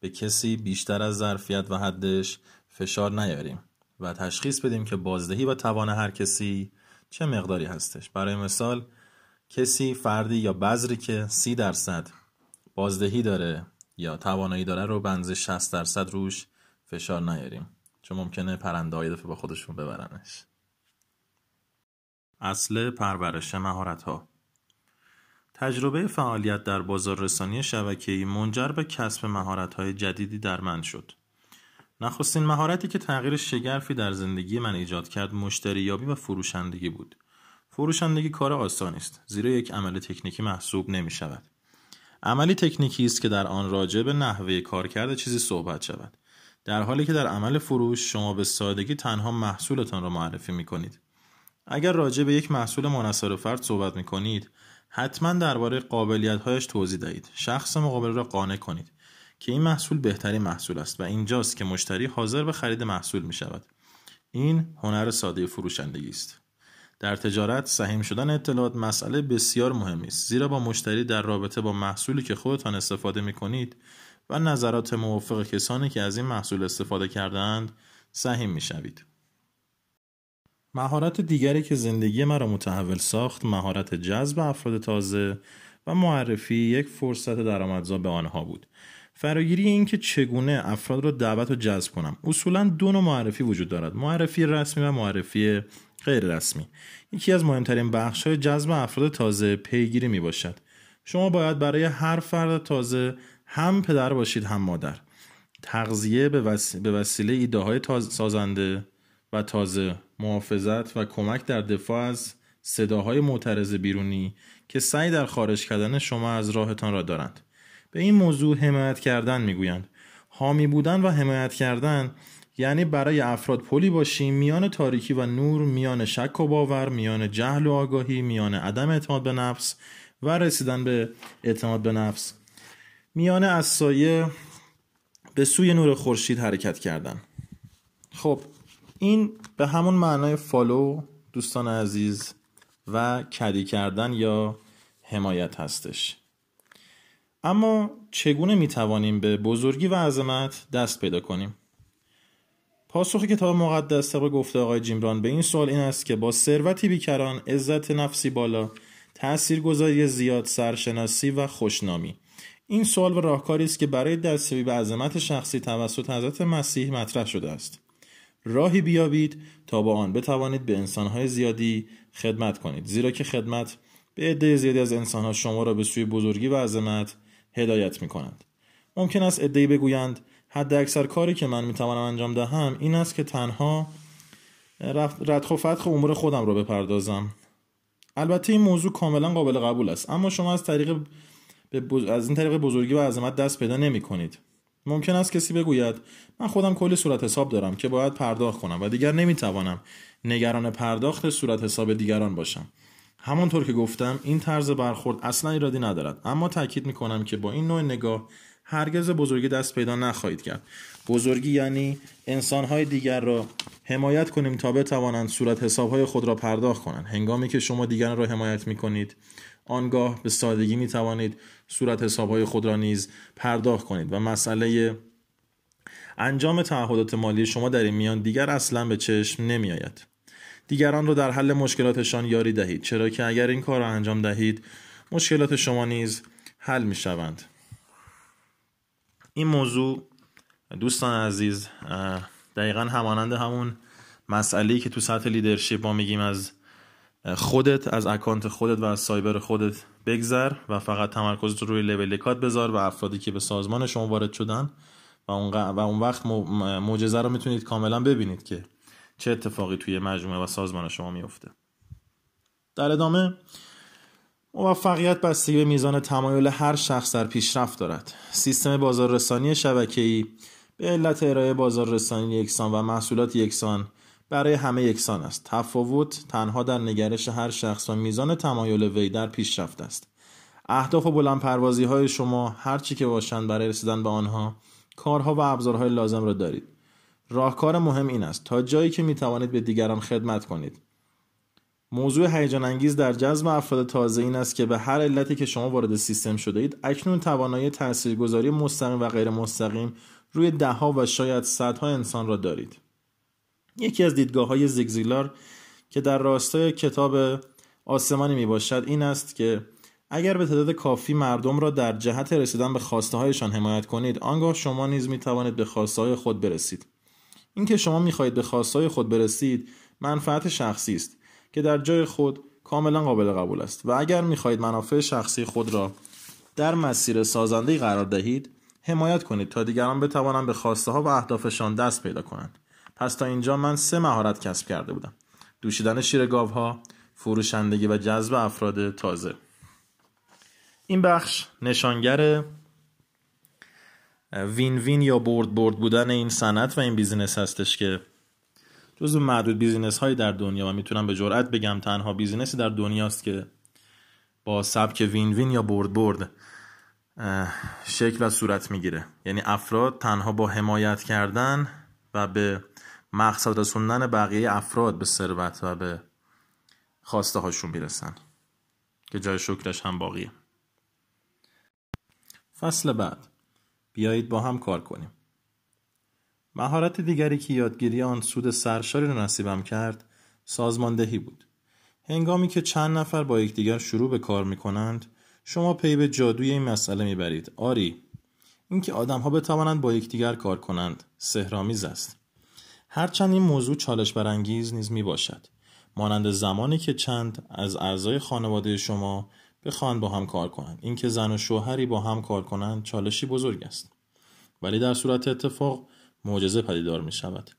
به کسی بیشتر از ظرفیت و حدش فشار نیاریم و تشخیص بدیم که بازدهی و توان هر کسی چه مقداری هستش. برای مثال کسی فردی یا بذری که سی درصد بازدهی داره یا توانایی داره رو بنز شصت درصد روش فشار نیاریم، چون ممکنه پرنده های دفعه با خودشون ببرنش. اصل پرورش مهارت ها. تجربه فعالیت در بازار رسانی شبکه‌ای منجر به کسب مهارت های جدیدی در من شد. نخستین مهارتی که تغییر شگرفی در زندگی من ایجاد کرد مشتریابی و فروشندگی بود. فروشندگی کار آسانی است، زیرا یک عمل تکنیکی محسوب نمی شود. عملی تکنیکی است که در آن راجع به نحوه کارکرد چیزی صحبت شود، در حالی که در عمل فروش شما به سادگی تنها محصولتان را معرفی می کنید. اگر راجع به یک محصول منحصر فرد صحبت می کنید، حتما درباره قابلیت‌هایش توضیح دهید. شخص مقابل را قانع کنید که این محصول بهترین محصول است و اینجاست که مشتری حاضر به خرید محصول می شود. این هنر ساده فروشندگی است. در تجارت سهیم شدن اطلاعات مسئله بسیار مهمی است، زیرا با مشتری در رابطه با محصولی که خودتان استفاده می کنید و نظرات موافق کسانی که از این محصول استفاده کردند سهیم می شوید. مهارت دیگری که زندگی مرا متحول ساخت، مهارت جذب افراد تازه و معرفی یک فرصت درآمدزا به آنها بود. فراگیری این که چگونه افراد را دعوت و جذب کنم. اصولاً دو نوع معرفی وجود دارد: معرفی رسمی و معرفی غیر رسمی. یکی از مهمترین بخش‌های جذب افراد تازه پیگیری می باشد. شما باید برای هر فرد تازه هم پدر باشید هم مادر. تغذیه به, وس... به وسیله ایده‌های تاز... سازنده و تازه، محافظت و کمک در دفاع از صداهای معترض بیرونی که سعی در خارج کردن شما از راهتان را دارند. به این موضوع حمایت کردن میگویند. حامی بودن و حمایت کردن یعنی برای افراد پلی باشیم میان تاریکی و نور، میان شک و باور، میان جهل و آگاهی، میان عدم اعتماد به نفس و رسیدن به اعتماد به نفس، میان از سایه به سوی نور خورشید حرکت کردن. خب این به همون معنای فالو دوستان عزیز و کدی کردن یا حمایت هستش. اما چگونه میتوانیم به بزرگی و عظمت دست پیدا کنیم؟ پاسخ کتاب مقدس طبق گفته آقای جیم ران به این سوال این است که با ثروتی بیکران، عزت نفسی بالا، تاثیرگذاری زیاد، سرشناسی و خوشنامی. این سوال و راهکاری است که برای دستیابی به عظمت شخصی توسط حضرت مسیح مطرح شده است. راهی بیابید تا با آن بتوانید به انسان‌های زیادی خدمت کنید، زیرا که خدمت به عده زیادی از انسان‌ها شما را به سوی بزرگی و عظمت هدایت می‌کنند. ممکن است عده‌ای بگویند حد اکثر کاری که من می‌توانم انجام دهم این است که تنها ردخ و فتخ امور خودم را بپردازم. البته این موضوع کاملا قابل قبول است، اما شما از طریق از این طریق بزرگی و عظمت دست پیدا نمی‌کنید. ممکن است کسی بگوید من خودم کلی صورت حساب دارم که باید پرداخت کنم و دیگر نمیتوانم نگران پرداخت صورت حساب دیگران باشم. همانطور که گفتم این طرز برخورد اصلا ایرادی ندارد، اما تاکید میکنم که با این نوع نگاه هرگز بزرگی دست پیدا نخواهید کرد. بزرگی یعنی انسانهای دیگر را حمایت کنیم تا بتوانند صورت حسابهای خود را پرداخت کنند. هنگامی که شما دیگران را حمایت میکنید، آنگاه به سادگی می توانید صورت حسابهای خود را نیز پرداخت کنید و مسئله انجام تعهدات مالی شما در این میان دیگر اصلا به چشم نمی آید. دیگران را در حل مشکلاتشان یاری دهید، چرا که اگر این کار را انجام دهید مشکلات شما نیز حل می شوند. این موضوع دوستان عزیز دقیقا همانند همون مسئله‌ای که تو سطح لیدرشپ ما میگیم از خودت، از اکانت خودت و از سایبر خودت بگذر و فقط تمرکزت روی لول کد بذار و افرادی که به سازمان شما وارد شدن و اون وقت معجزه رو میتونید کاملا ببینید که چه اتفاقی توی مجموعه و سازمان شما میفته. در ادامه موفقیت بستگی به میزان تمایل هر شخص در پیشرفت دارد. سیستم بازاررسانی شبکه‌ای به علت ارائه بازاررسانی یکسان و محصولات یکسان برای همه یکسان است. تفاوت تنها در نگرش هر شخص و میزان تمایل وی در پیشرفت است. اهداف و بلندپروازی های شما هر چی که باشند برای رسیدن به آنها کارها و ابزارهای لازم را دارید. راهکار مهم این است تا جایی که می توانید به دیگران خدمت کنید. موضوع هیجان انگیز در جذب افراد تازه این است که به هر علتی که شما وارد سیستم شده اید، اکنون توانایی تاثیرگذاری مستقیم و غیر مستقیم روی دهها و شاید صدها انسان را دارید. یکی از دیدگاه‌های زیگ زیگلار که در راستای کتاب آسمانی میباشد این است که اگر به تعداد کافی مردم را در جهت رسیدن به خواسته‌هایشان حمایت کنید، آنگاه شما نیز میتوانید به خواسته‌های خود برسید. اینکه شما میخواهید به خواسته‌های خود برسید منفعت شخصی است که در جای خود کاملا قابل قبول است و اگر میخواهید منافع شخصی خود را در مسیر سازنده‌ای قرار دهید، حمایت کنید تا دیگران بتوانند به خواسته‌ها و اهدافشان دست پیدا کنند. پس تا اینجا من سه مهارت کسب کرده بودم: دوشیدن شیر گاوها، فروشندگی و جذب افراد تازه. این بخش نشانگر وین وین یا برد برد بودن این صنعت و این بیزینس هستش که جزو معدود بیزینس های در دنیا و میتونم به جرئت بگم تنها بیزینسی در دنیاست که با سبک وین وین یا برد برد شکل و صورت میگیره. یعنی افراد تنها با حمایت کردن و به مقصد رسوندن بقیه افراد به ثروت و به خواسته هاشون میرسن که جای شکرش هم باقیه. فصل بعد، بیایید با هم کار کنیم. مهارت دیگری که یادگیری آن سود سرشاری را نصیبم کرد، سازماندهی بود. هنگامی که چند نفر با یکدیگر شروع به کار میکنند، شما پی به جادوی این مسئله میبرید. آری، اینکه آدم‌ها بتوانند با یکدیگر کار کنند، سحرآمیز است. هرچند این موضوع چالش برانگیز نیز میباشد. مانند زمانی که چند از اعضای خانواده شما بخوان با هم کار کنند، اینکه زن و شوهری با هم کار کنند چالشی بزرگ است. ولی در صورت اتفاق معجزه پدیدار می شود.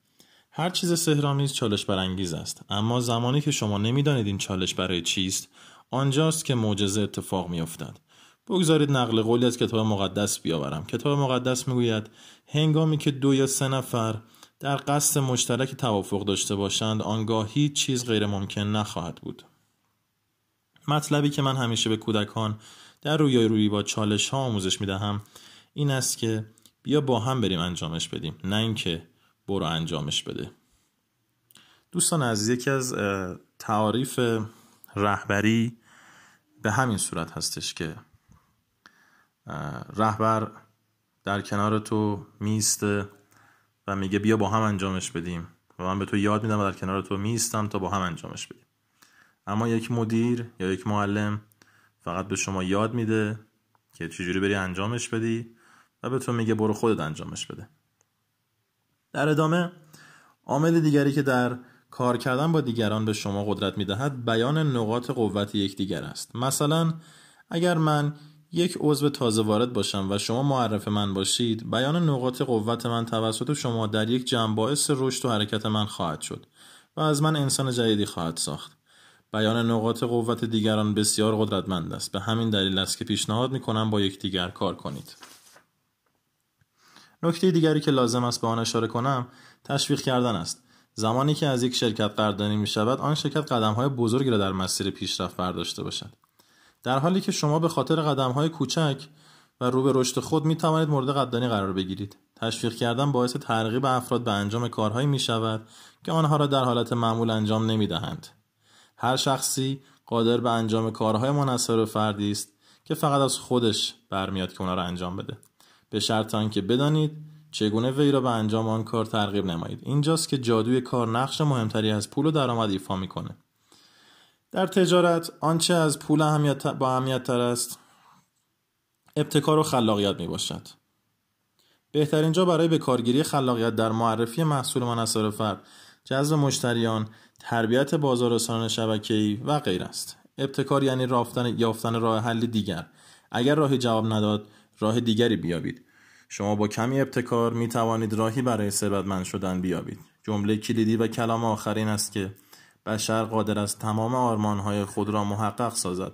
هر چیز سحرآمیز چالش برانگیز است، اما زمانی که شما نمیدانید این چالش برای چیست، آنجاست که معجزه اتفاق می افتد. بگذارید نقل قولی از کتاب مقدس بیاورم. کتاب مقدس میگوید هنگامی که دو یا سه نفر در قصد مشترک توافق داشته باشند، آنگاه هیچ چیز غیر ممکن نخواهد بود. مطلبی که من همیشه به کودکان در رویای رویی با چالش ها آموزش میدهم این است که بیا با هم بریم انجامش بدیم، نه اینکه برو انجامش بده. دوستان عزیز، یکی از تعاریف رهبری به همین صورت هستش که رهبر در کنار تو میسته و میگه بیا با هم انجامش بدیم و من به تو یاد میدم و در کنار تو میستم تا با هم انجامش بدیم. اما یک مدیر یا یک معلم فقط به شما یاد میده که چجوری بری انجامش بدی و به تو میگه برو خودت انجامش بده. در ادامه، عامل دیگری که در کار کردن با دیگران به شما قدرت میدهد بیان نقاط قوت یکدیگر است. مثلا اگر من یک عضو تازه وارد باشم و شما معرف من باشید، بیان نقاط قوت من توسط شما در یک جمع باعث رشد و حرکت من خواهد شد و از من انسان جدیدی خواهد ساخت. بیان نقاط قوت دیگران بسیار قدرتمند است. به همین دلیل است که پیشنهاد میکنم با یکدیگر کار کنید. نکته دیگری که لازم است به آن اشاره کنم، تشویق کردن است. زمانی که از یک شرکت قدردانی می شود، آن شرکت قدم‌های بزرگی را در مسیر پیشرفت برداشته باشد. در حالی که شما به خاطر قدم‌های کوچک و رو به رشد خود می توانید مورد قدردانی قرار بگیرید. تشویق کردن باعث ترغیب افراد به انجام کارهایی می شود که آنها را در حالت معمول انجام نمی دهند. هر شخصی قادر به انجام کارهای منحصر به فردی است که فقط از خودش برمیاد که آنها را انجام بده، به شرط آنکه بدانید چگونه وی را به انجام آن کار ترغیب نمایید. اینجاست که جادوی کار نقش مهمتری از پول و درآمد ایفا میکنه. در تجارت آنچه از پول اهمیت با اهمیت تر است، ابتکار و خلاقیت میباشد. بهترین جا برای به کارگیری خلاقیت در معرفی محصول منحصر فرد، جذب مشتریان، تربیت بازار رسانه شبکه‌ای و غیره است. ابتکار یعنی رافتن یافتن راه حل دیگر. اگر راهی جواب نداد، راه دیگری بیابید. شما با کمی ابتکار می توانید راهی برای ثروتمند شدن بیابید. جمله کلیدی و کلام آخرین است که بشر قادر است تمام آرمان‌های خود را محقق سازد،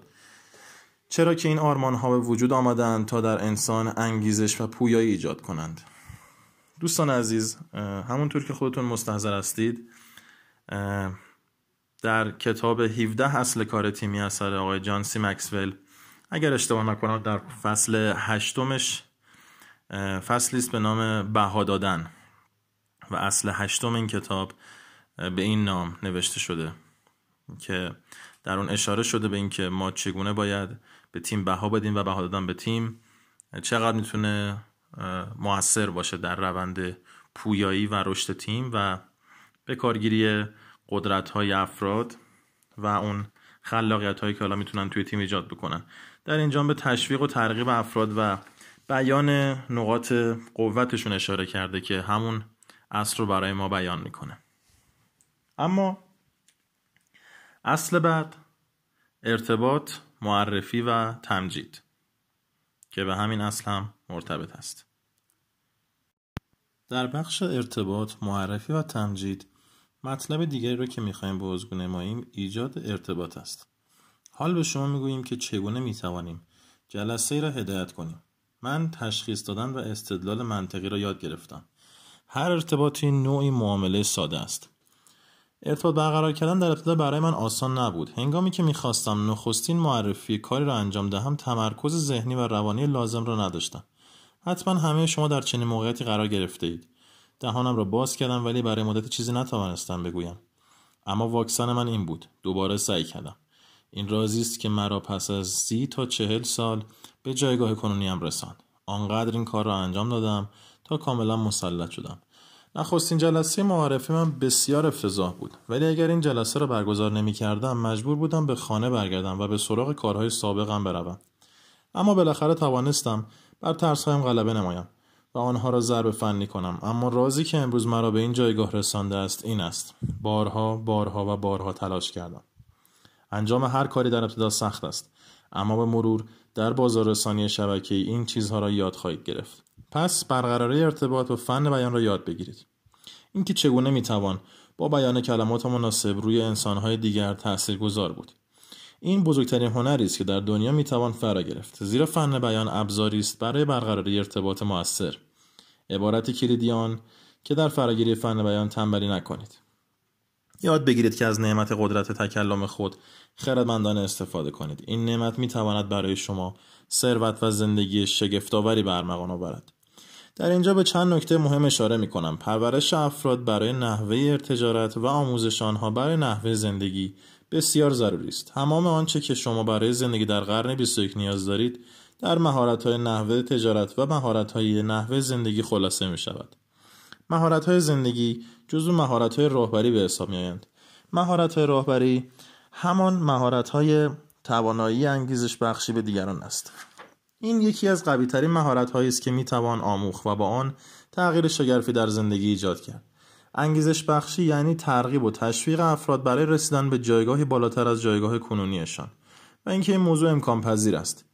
چرا که این آرمان‌ها به وجود آمدند تا در انسان انگیزش و پویایی ایجاد کنند. دوستان عزیز، همونطور که خودتون مستحضر هستید، در کتاب هفده اصل کار تیمی اثر آقای جان سی مکسول، اگر اشتباه نکنم در فصل هشتمش فصلی است به نام بها دادن و اصل هشتم این کتاب به این نام نوشته شده که در اون اشاره شده به این که ما چگونه باید به تیم بها بدیم و بها دادن به تیم چقدر میتونه مؤثر باشه در روند پویایی و رشد تیم و به کارگیری قدرت‌های افراد و اون خلاقیت‌هایی که حالا میتونن توی تیم ایجاد بکنن. در اینجا به تشویق و ترغیب افراد و بیان نقاط قوتشون اشاره کرده که همون اصل رو برای ما بیان میکنه. اما اصل بعد، ارتباط، معرفی و تمجید، که به همین اصل هم مرتبط است. در بخش ارتباط، معرفی و تمجید، مطلب دیگری رو که میخواییم به عضو نماییم ایجاد ارتباط است. حال به شما میگوییم که چگونه میتوانیم جلسه ای را هدایت کنیم. من تشخیص دادن و استدلال منطقی را یاد گرفتم. هر ارتباطی نوعی معامله ساده است. ارتباط برقرار کردن در ابتدا برای من آسان نبود. هنگامی که می‌خواستم نخستین معرفی کاری را انجام دهم، تمرکز ذهنی و روانی لازم را نداشتم. حتما همه شما در چنین موقعیتی قرار گرفته اید. دهانم را باز کردم ولی برای مدت چیزی نتوانستم بگویم. اما واکسن من این بود. دوباره سعی کردم. این رازی است که مرا پس از سی تا چهل سال به جایگاه کنونیم رساند. آنقدر این کار را انجام دادم تا کاملا مسلط شدم. نخستین جلسه معارفه من بسیار افتضاح بود، ولی اگر این جلسه را برگزار نمی کردم مجبور بودم به خانه برگردم و به سراغ کارهای سابقم بروم. اما بالاخره توانستم بر ترسهایم غلبه نمایم و آنها را ضرب فنی کنم. اما رازی که امروز مرا به این جایگاه رسانده است این است: بارها بارها و بارها تلاش کردم. انجام هر کاری در ابتدا سخت است، اما به مرور در بازار رسانی شبکه‌ای این چیزها را یاد خواهید گرفت. پس برقراری ارتباط و فن بیان را یاد بگیرید. اینکه چگونه میتوان با بیان کلمات مناسب روی انسانهای دیگر تاثیرگذار بود. این بزرگترین هنری است که در دنیا میتوان فرا گرفت، زیرا فن بیان ابزاری است برای برقراری ارتباط مؤثر. عبارت کلیدی آن که در فراگیری فن بیان تنبلی نکنید. یاد بگیرید که از نعمت قدرت تکلم خود خردمندانه استفاده کنید. این نعمت میتواند برای شما ثروت و زندگی شگفت‌آوری برمغان آورد. در اینجا به چند نکته مهم اشاره می‌کنم. پرورش افراد برای نحوه تجارت و آموزش آنها برای نحوه زندگی بسیار ضروری است. تمام آنچه که شما برای زندگی در قرن بیست و یک نیاز دارید در مهارت‌های نحوه تجارت و مهارت‌های نحوه زندگی خلاصه می‌شود. مهارت‌های زندگی جزو مهارت‌های راهبری به حساب می‌آیند. مهارت‌های راهبری همان مهارت‌های توانایی انگیزش بخشی به دیگران است. این یکی از قوی‌ترین مهارت‌هایی است که می‌توان آموخت و با آن تغییر شگرفی در زندگی ایجاد کرد. انگیزش بخشی یعنی ترغیب و تشویق افراد برای رسیدن به جایگاهی بالاتر از جایگاه کنونیشان و اینکه این موضوع امکان پذیر است.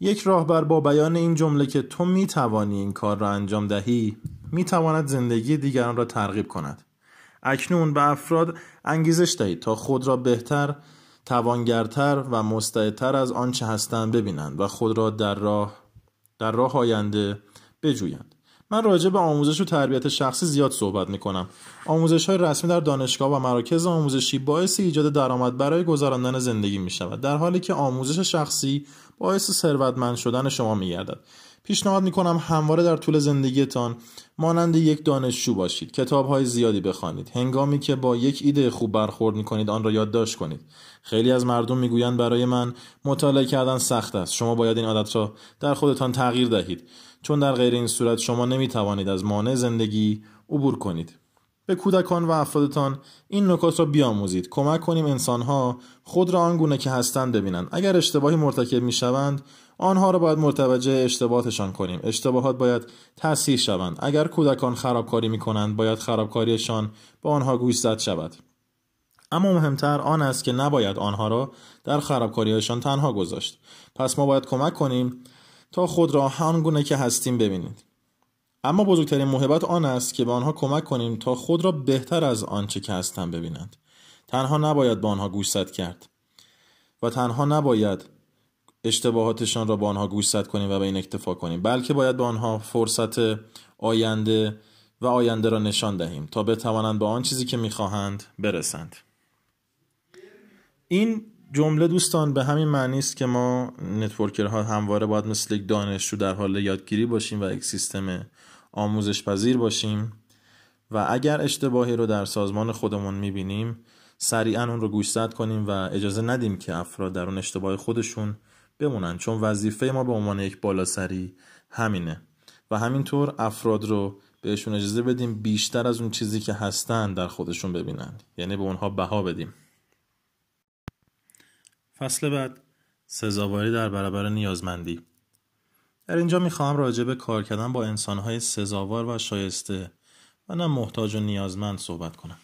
یک راهبر با بیان این جمله که تو می‌توانی این کار را انجام دهی، می‌تواند زندگی دیگران را ترغیب کند. اکنون به افراد انگیزش دهید تا خود را بهتر، توانگرتر و مستعدتر از آنچه هستند ببینند و خود را در راه در راه آینده بجویند. من راجع به آموزش و تربیت شخصی زیاد صحبت می‌کنم. آموزش‌های رسمی در دانشگاه و مراکز آموزشی باعث ایجاد درآمد برای گذراندن زندگی می‌شود، در حالی که آموزش شخصی باعث ثروتمند شدن شما می‌گردد. پیشنهاد می‌کنم همواره در طول زندگیتان مانند یک دانشجو باشید. کتاب‌های زیادی بخوانید. هنگامی که با یک ایده خوب برخورد می‌کنید آن را یادداشت کنید. خیلی از مردم می‌گویند برای من مطالعه کردن سخت است. شما باید این عادت را در خودتان تغییر دهید، چون در غیر این صورت شما نمی‌توانید از مانع زندگی عبور کنید. به کودکان و افرادتان این نکات را بیاموزید. کمک کنیم انسان‌ها خود را آنگونه که هستند ببینند. اگر اشتباهی مرتکب می‌شوند، آنها را باید متوجه اشتباهاتشان کنیم. اشتباهات باید تصحیح شوند. اگر کودکان خرابکاری می‌کنند، باید خرابکاریشان با آنها گوش داده شود. اما مهمتر آن است که نباید آنها را در خرابکاریشان تنها گذاشت. پس ما باید کمک کنیم تا خود را آنگونه که هستیم ببینید. اما بزرگترین موهبت آن است که به آنها کمک کنیم تا خود را بهتر از آنچه که هستند ببینند. تنها نباید به آنها گوشزد کرد و تنها نباید اشتباهاتشان را با آنها گوشزد کنیم و به این اکتفا کنیم، بلکه باید به آنها فرصت آینده و آینده را نشان دهیم تا بتوانند به آن چیزی که می‌خواهند برسند. این جمله دوستان به همین معنی است که ما نتورکرها همواره باید مثل یک دانشجو در حال یادگیری باشیم و یک سیستم آموزش پذیر باشیم و اگر اشتباهی رو در سازمان خودمون می‌بینیم سریعاً اون رو گوشزد کنیم و اجازه ندیم که افراد در اون اشتباه خودشون بمونن، چون وظیفه ما به عنوان یک بالاسری همینه و همینطور افراد رو بهشون اجازه بدیم بیشتر از اون چیزی که هستن در خودشون ببینند، یعنی به اونها بها بدیم. فصل بعد: سزاواری در برابر نیازمندی. در اینجا میخواهم راجع به کار کردن با انسانهای سزاوار و شایسته و نه محتاج و نیازمند صحبت کنم.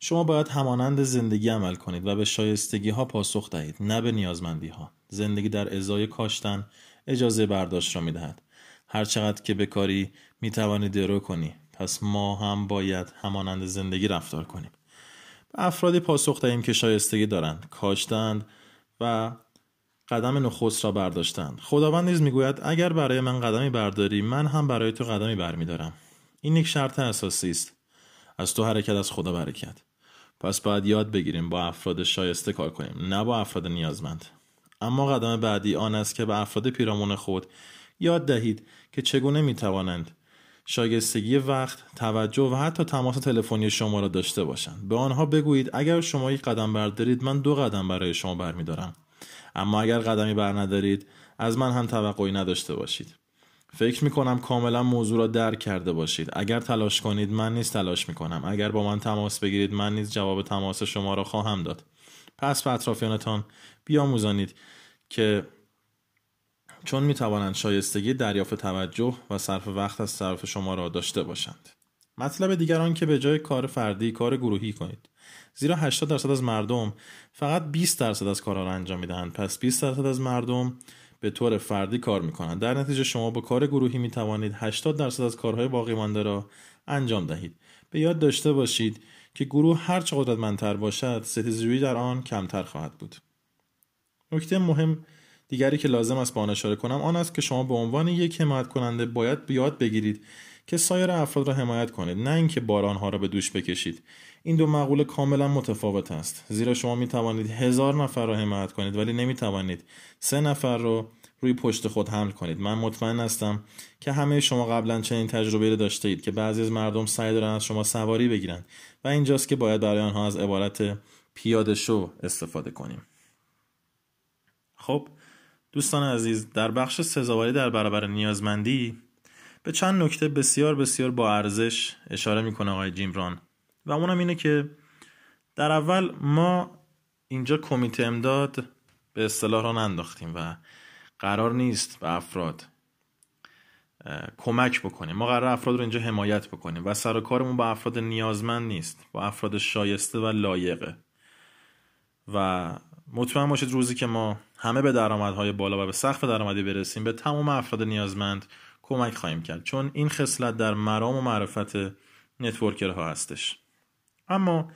شما باید همانند زندگی عمل کنید و به شایستگی ها پاسخ دهید، نه به نیازمندی ها. زندگی در ازای کاشتن اجازه برداشت را میدهد. هر چقدر که بکاری میتوانی درو کنی. پس ما هم باید همانند زندگی رفتار کنیم. افرادی پاسخ دهیم که شایستگی دارند، کاشتند و قدم نخست را برداشتند. خداوند نیز میگوید اگر برای من قدمی برداری من هم برای تو قدمی برمیدارم. این یک شرط اساسی است. از تو حرکت، از خدا برکت. پس باید یاد بگیریم با افراد شایسته کار کنیم، نه با افراد نیازمند. اما قدم بعدی آن است که به افراد پیرامون خود یاد دهید که چگونه میتوانند شایستگی وقت، توجه و حتی تماس تلفنی شما را داشته باشند. به آنها بگویید اگر شما یک قدم بردارید، من دو قدم برای شما برمیدارم. اما اگر قدمی برندارید، از من هم توقعی نداشته باشید. فکر میکنم کاملا موضوع را درک کرده باشید. اگر تلاش کنید، من نیز تلاش میکنم. اگر با من تماس بگیرید، من نیز جواب تماس شما را خواهم داد. پس به اطرافیانتان بیاموزانید که چون میتوانند شایستگی دریافت توجه و صرف وقت از طرف شما را داشته باشند. مطلب دیگر آن که به جای کار فردی کار گروهی کنید، زیرا هشتاد درصد از مردم فقط بیست درصد از کارها را انجام میدهند. پس بیست درصد از مردم به طور فردی کار میکنند. در نتیجه شما با کار گروهی میتوانید هشتاد درصد از کارهای باقی مانده را انجام دهید. به یاد داشته باشید که گروه هر چه قدرتمندتر باشد، ستیزجویی در آن کمتر خواهد بود. نکته مهم دیگری که لازم است با آن اشاره کنم آن است که شما به عنوان یک حمایت کننده باید بیاد بگیرید که سایر افراد را حمایت کنید، نه اینکه بار آنها را به دوش بکشید. این دو مقوله کاملا متفاوت است، زیرا شما می توانید هزار نفر را حمایت کنید ولی نمی توانید سه نفر را روی پشت خود حمل کنید. من مطمئن هستم که همه شما قبلا چنین تجربه‌ای را داشته اید که بعضی از مردم سعی دارند از شما سواری بگیرند و اینجاست که باید برای آنها از عبارت پیاده شو استفاده کنیم. خب دوستان عزیز، در بخش سزاواری در برابر نیازمندی به چند نکته بسیار بسیار با ارزش اشاره میکنه آقای جیم ران، و اونم اینه که در اول ما اینجا کمیته امداد به اصطلاح راه انداختیم و قرار نیست به افراد کمک بکنیم. ما قرار افراد رو اینجا حمایت بکنیم و سر و کارمون با افراد نیازمند نیست، با افراد شایسته و لایقه. و مطمئن باشید روزی که ما همه به درآمدهای بالا و به سقف درآمدی برسیم، به تمام افراد نیازمند کمک خواهیم کرد، چون این خصلت در مرام و معرفت نتورکرها هستش. اما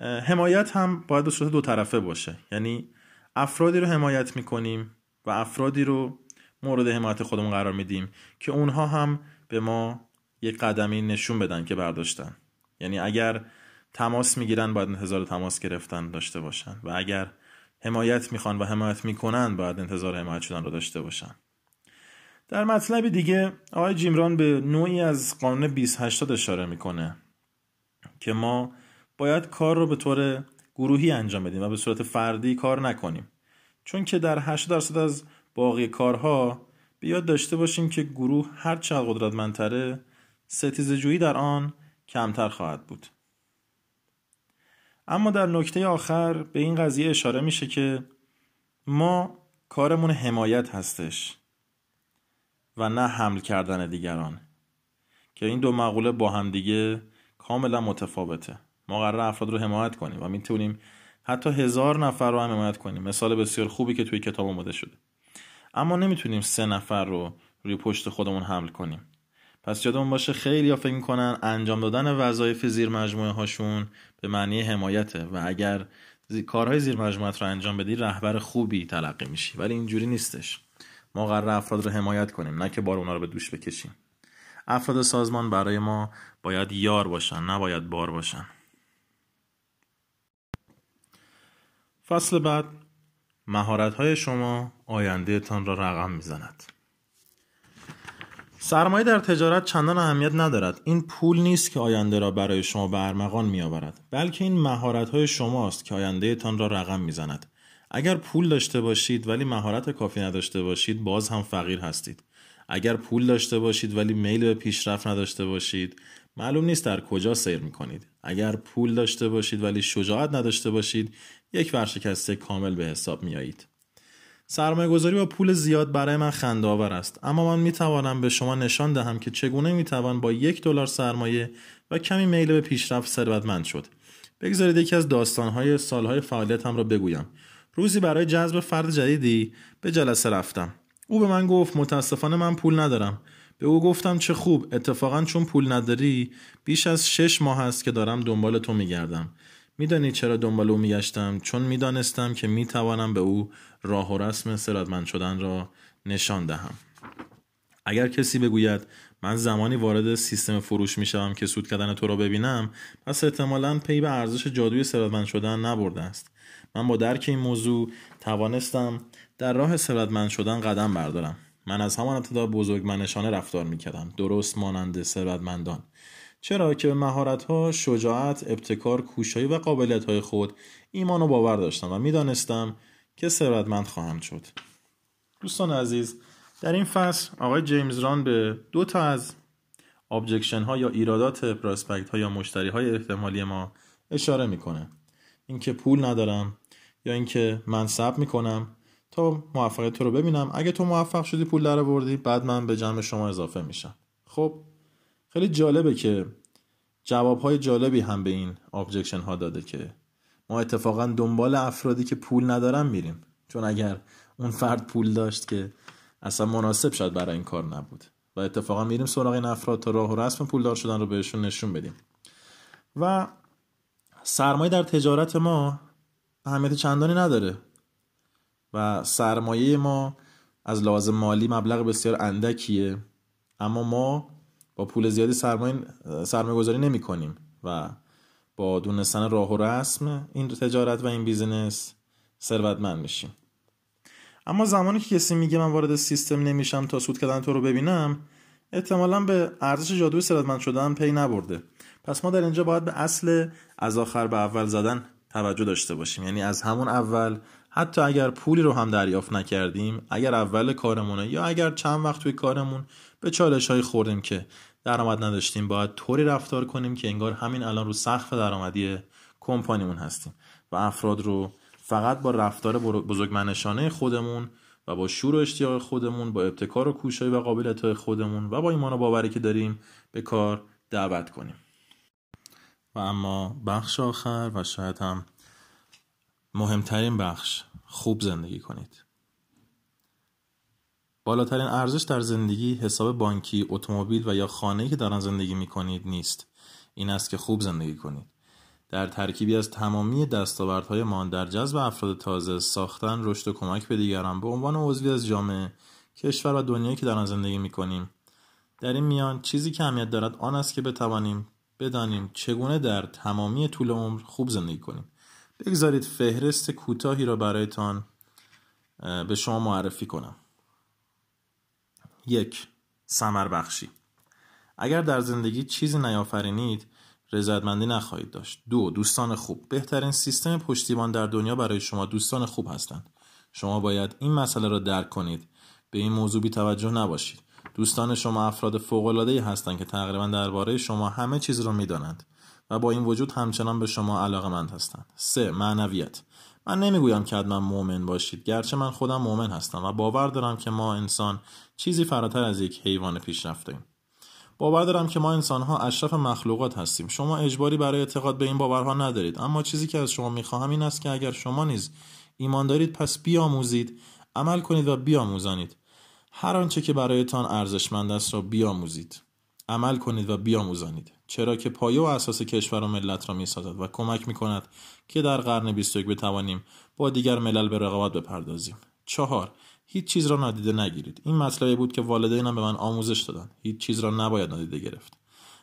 حمایت هم باید به صورت دو طرفه باشه، یعنی افرادی رو حمایت میکنیم و افرادی رو مورد حمایت خودمون قرار میدیم که اونها هم به ما یک قدمی نشون بدن که برداشتن. یعنی اگر تماس میگیرن باید انتظار تماس گرفتن داشته باشن، و اگر حمایت میخوان و حمایت میکنن باید انتظار حمایت شدن رو داشته باشن. در مطلب دیگه آقای جیم ران به نوعی از قانون بیست هشتاد اشاره میکنه که ما باید کار رو به طور گروهی انجام بدیم و به صورت فردی کار نکنیم، چون که در هشتاد درصد از باقی کارها به یاد داشته باشیم که گروه هر چقدر قدرتمندتره، ستیزه‌جویی در آن کمتر خواهد بود. اما در نکته آخر به این قضیه اشاره میشه که ما کارمون حمایت هستش و نه حمل کردن دیگران، که این دو مقوله با هم دیگه کاملا متفاوته. ما قرار افراد رو حمایت کنیم و میتونیم حتی هزار نفر رو هم حمایت کنیم، مثال بسیار خوبی که توی کتاب آمده شده، اما نمیتونیم سه نفر رو روی پشت خودمون حمل کنیم. پس یادمون باشه خیلی‌ها فکر می‌کنن انجام دادن وظایف زیر مجموعه هاشون به معنی حمایته و اگر زی... کارهای زیر مجموعه رو انجام بدی رهبر خوبی تلقی میشی، ولی اینجوری نیستش. ما قرار افراد رو حمایت کنیم، نه که بار اونا رو به دوش بکشیم. افراد سازمان برای ما باید یار باشن، نه باید بار باشن. فصل بعد، مهارت‌های شما آینده‌تان را رقم می‌زند. سرمایه در تجارت چندان اهمیت ندارد. این پول نیست که آینده را برای شما به ارمغان می آورد، بلکه این مهارت‌های شماست که آینده تان را رقم می زند. اگر پول داشته باشید ولی مهارت کافی نداشته باشید، باز هم فقیر هستید. اگر پول داشته باشید ولی میل به پیشرفت نداشته باشید، معلوم نیست در کجا سیر می کنید. اگر پول داشته باشید ولی شجاعت نداشته باشید، یک ورشکسته کامل به حساب می آیید. سرمایه گذاری با پول زیاد برای من خنده‌آور است، اما من میتوانم به شما نشان دهم که چگونه میتوان با یک دلار سرمایه و کمی میل به پیشرفت ثروتمند شد. بگذارید یکی از داستانهای سالهای فعالیتم را بگویم. روزی برای جذب فرد جدیدی به جلسه رفتم. او به من گفت متاسفانه من پول ندارم. به او گفتم چه خوب، اتفاقا چون پول نداری بیش از شش ماه است که دارم دنبال تو میگردم. میدانی چرا دنبال او میگشتم؟ چون میدانستم که میتوانم به او راه و رسم ثروتمند شدن را نشان دهم. اگر کسی بگوید من زمانی وارد سیستم فروش میشم که سود کردن تو را ببینم، پس احتمالاً پی به ارزش جادوی ثروتمند شدن نبرده است. من با درک این موضوع توانستم در راه ثروتمند شدن قدم بردارم. من از همان ابتدا بزرگمنشانه رفتار میکردم، درست مانند ثروتمندان، چرا که به مهارت‌ها، شجاعت، ابتکار، کوشایی و قابلیت‌های خود ایمان و باور داشتم و میدانستم که ثروتمند خواهم شد. دوستان عزیز، در این فصل آقای جیمز ران به دو تا از ابجکشن ها یا ایرادات پراسپکت ها یا مشتری های احتمالی ما اشاره میکنه. اینکه پول ندارم یا اینکه من صبر میکنم تا موفقیت تو رو ببینم، اگه تو موفق شدی پول درآوردی بعد من به جمع شما اضافه میشم. خب خیلی جالبه که جواب های جالبی هم به این ابجکشن ها داده که ما اتفاقا دنبال افرادی که پول ندارن میریم، چون اگر اون فرد پول داشت که اصلا مناسب شد برای این کار نبود و اتفاقا میریم سراغ این افراد تا راه و رسم پولدار شدن رو بهشون نشون بدیم. و سرمایه در تجارت ما اهمیت چندانی نداره و سرمایه ما از لحاظ مالی مبلغ بسیار اندکیه، اما ما با پول زیادی سرمایه سرمایه گذاری نمی کنیم و با دونستن راه و رسم این تجارت و این بیزینس ثروتمند میشیم. اما زمانی که کسی میگه من وارد سیستم نمیشم تا سود کردن تو رو ببینم، احتمالاً به ارزش جادوی ثروتمند شدن پی نبرده. پس ما در اینجا باید به اصل از آخر به اول زدن توجه داشته باشیم، یعنی از همون اول، حتی اگر پولی رو هم دریافت نکردیم، اگر اول کارمونه یا اگر چند وقت توی کارمون به چالش‌های خوردیم که درآمد نداشتیم، باید طوری رفتار کنیم که انگار همین الان رو سقف درآمدی کمپانیمون هستیم و افراد رو فقط با رفتار بزرگمنشانه خودمون و با شور و اشتیاق خودمون، با ابتکار و کوشایی و قابلیت‌های خودمون و با ایمان و باوری که داریم به کار دعوت کنیم. و اما بخش آخر و شاید هم مهمترین بخش، خوب زندگی کنید. بالاترین ارزش در زندگی حساب بانکی، اتومبیل و یا خانه‌ای که در آن زندگی می‌کنید نیست. این است که خوب زندگی کنید. در ترکیبی از تمامی دستاوردهای ما در جذب افراد تازه، ساختن، رشد و کمک به دیگران به عنوان عضوی از جامعه، کشور و دنیایی که در آن زندگی می‌کنیم، در این میان چیزی که اهمیت دارد آن است که بتوانیم بدانیم چگونه در تمامی طول عمر خوب زندگی کنیم. بگذارید فهرست کوتاهی را برایتان به شما معرفی کنم. یک، ثمر بخشی. اگر در زندگی چیزی نیافرینید، رضایتمندی نخواهید داشت. دو، دوستان خوب. بهترین سیستم پشتیبان در دنیا برای شما دوستان خوب هستند. شما باید این مسئله را درک کنید. به این موضوع بی توجه نباشید. دوستان شما افراد فوق‌العاده‌ای هستند که تقریباً درباره شما همه چیز را می‌دانند و با این وجود همچنان به شما علاقه‌مند هستند. سه، معنویت. من نمیگویم که حتما مؤمن باشید، گرچه من خودم مؤمن هستم و باور دارم که ما انسان چیزی فراتر از یک حیوان پیشرفته‌ایم. باور دارم که ما انسان‌ها اشرف مخلوقات هستیم. شما اجباری برای اعتقاد به این باورها ندارید، اما چیزی که از شما می‌خواهم این است که اگر شما نیز ایمان دارید، پس بیاموزید، عمل کنید و بیاموزانید. هر آنچه که برایتان ارزشمند است را بیاموزید، عمل کنید و بیاموزانید، چرا که پایه و اساس کشور و ملت را می‌سازد و کمک می‌کند که در قرن بیست و یک بتوانیم با دیگر ملل به رقابت بپردازیم. چهار، هیچ چیز را نادیده نگیرید. این مسئله بود که والدینم به من آموزش دادند. هیچ چیز را نباید نادیده گرفت.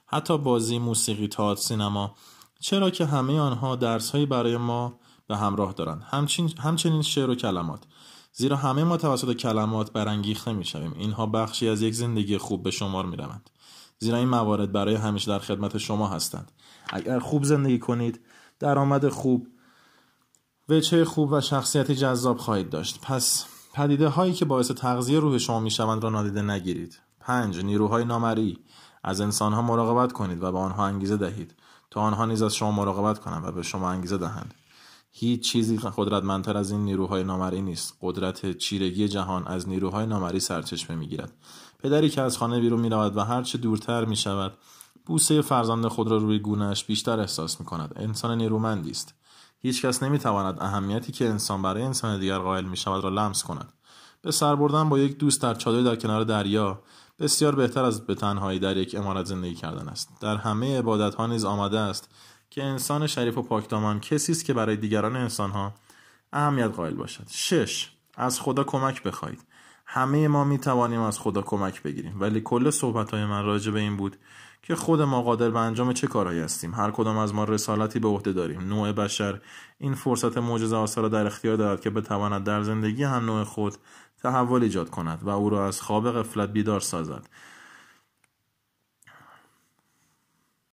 حتی بازی، موسیقی، تئاتر، سینما، چرا که همه آنها درس‌هایی برای ما به همراه دارند. همچنین همچنین شعر و کلمات. زیرا همه ما توسط کلمات برانگیخته می‌شویم. اینها بخشی از یک زندگی خوب به شمار می‌روند. زیرا این موارد برای همیشه در خدمت شما هستند. اگر خوب زندگی کنید، درآمد خوب، وجه خوب و شخصیت جذاب خواهید داشت. پس پدیده هایی که باعث تغذیه روح شما میشوند را نادیده نگیرید. پنج، نیروهای نامری. از انسان ها مراقبت کنید و به آنها انگیزه دهید تا آنها نیز از شما مراقبت کنند و به شما انگیزه دهند. هیچ چیزی قدرتمندتر از این نیروهای نامری نیست. قدرت چیرگی جهان از نیروهای نامری سرچشمه میگیرد. پدری که از خانه بیرون میرود و هر چه دورتر میشود، بوسه فرزند خود را روی گونه‌اش بیشتر احساس میکند. انسان نیرومندی است. هیچ کس نمیتواند اهمیتی که انسان برای انسان دیگر قائل میشود را لمس کند. به سر بردن با یک دوست در چادری در کنار دریا بسیار بهتر از به تنهایی در یک عمارت زندگی کردن است. در همه عبادت ها نیز آمده است که انسان شریف و پاکدامن کسی است که برای دیگران انسان ها اهمیت قائل باشد. شش، از خدا کمک بخواهید. همه ما میتوانیم از خدا کمک بگیریم، ولی کل صحبت‌های من راجع به این بود که خود ما قادر به انجام چه کارهایی هستیم. هر کدام از ما رسالتی به عهده داریم. نوع بشر این فرصت معجزه‌آسا را در اختیار دارد که بتواند در زندگی هم نوع خود تحول ایجاد کند و او را از خواب غفلت بیدار سازد.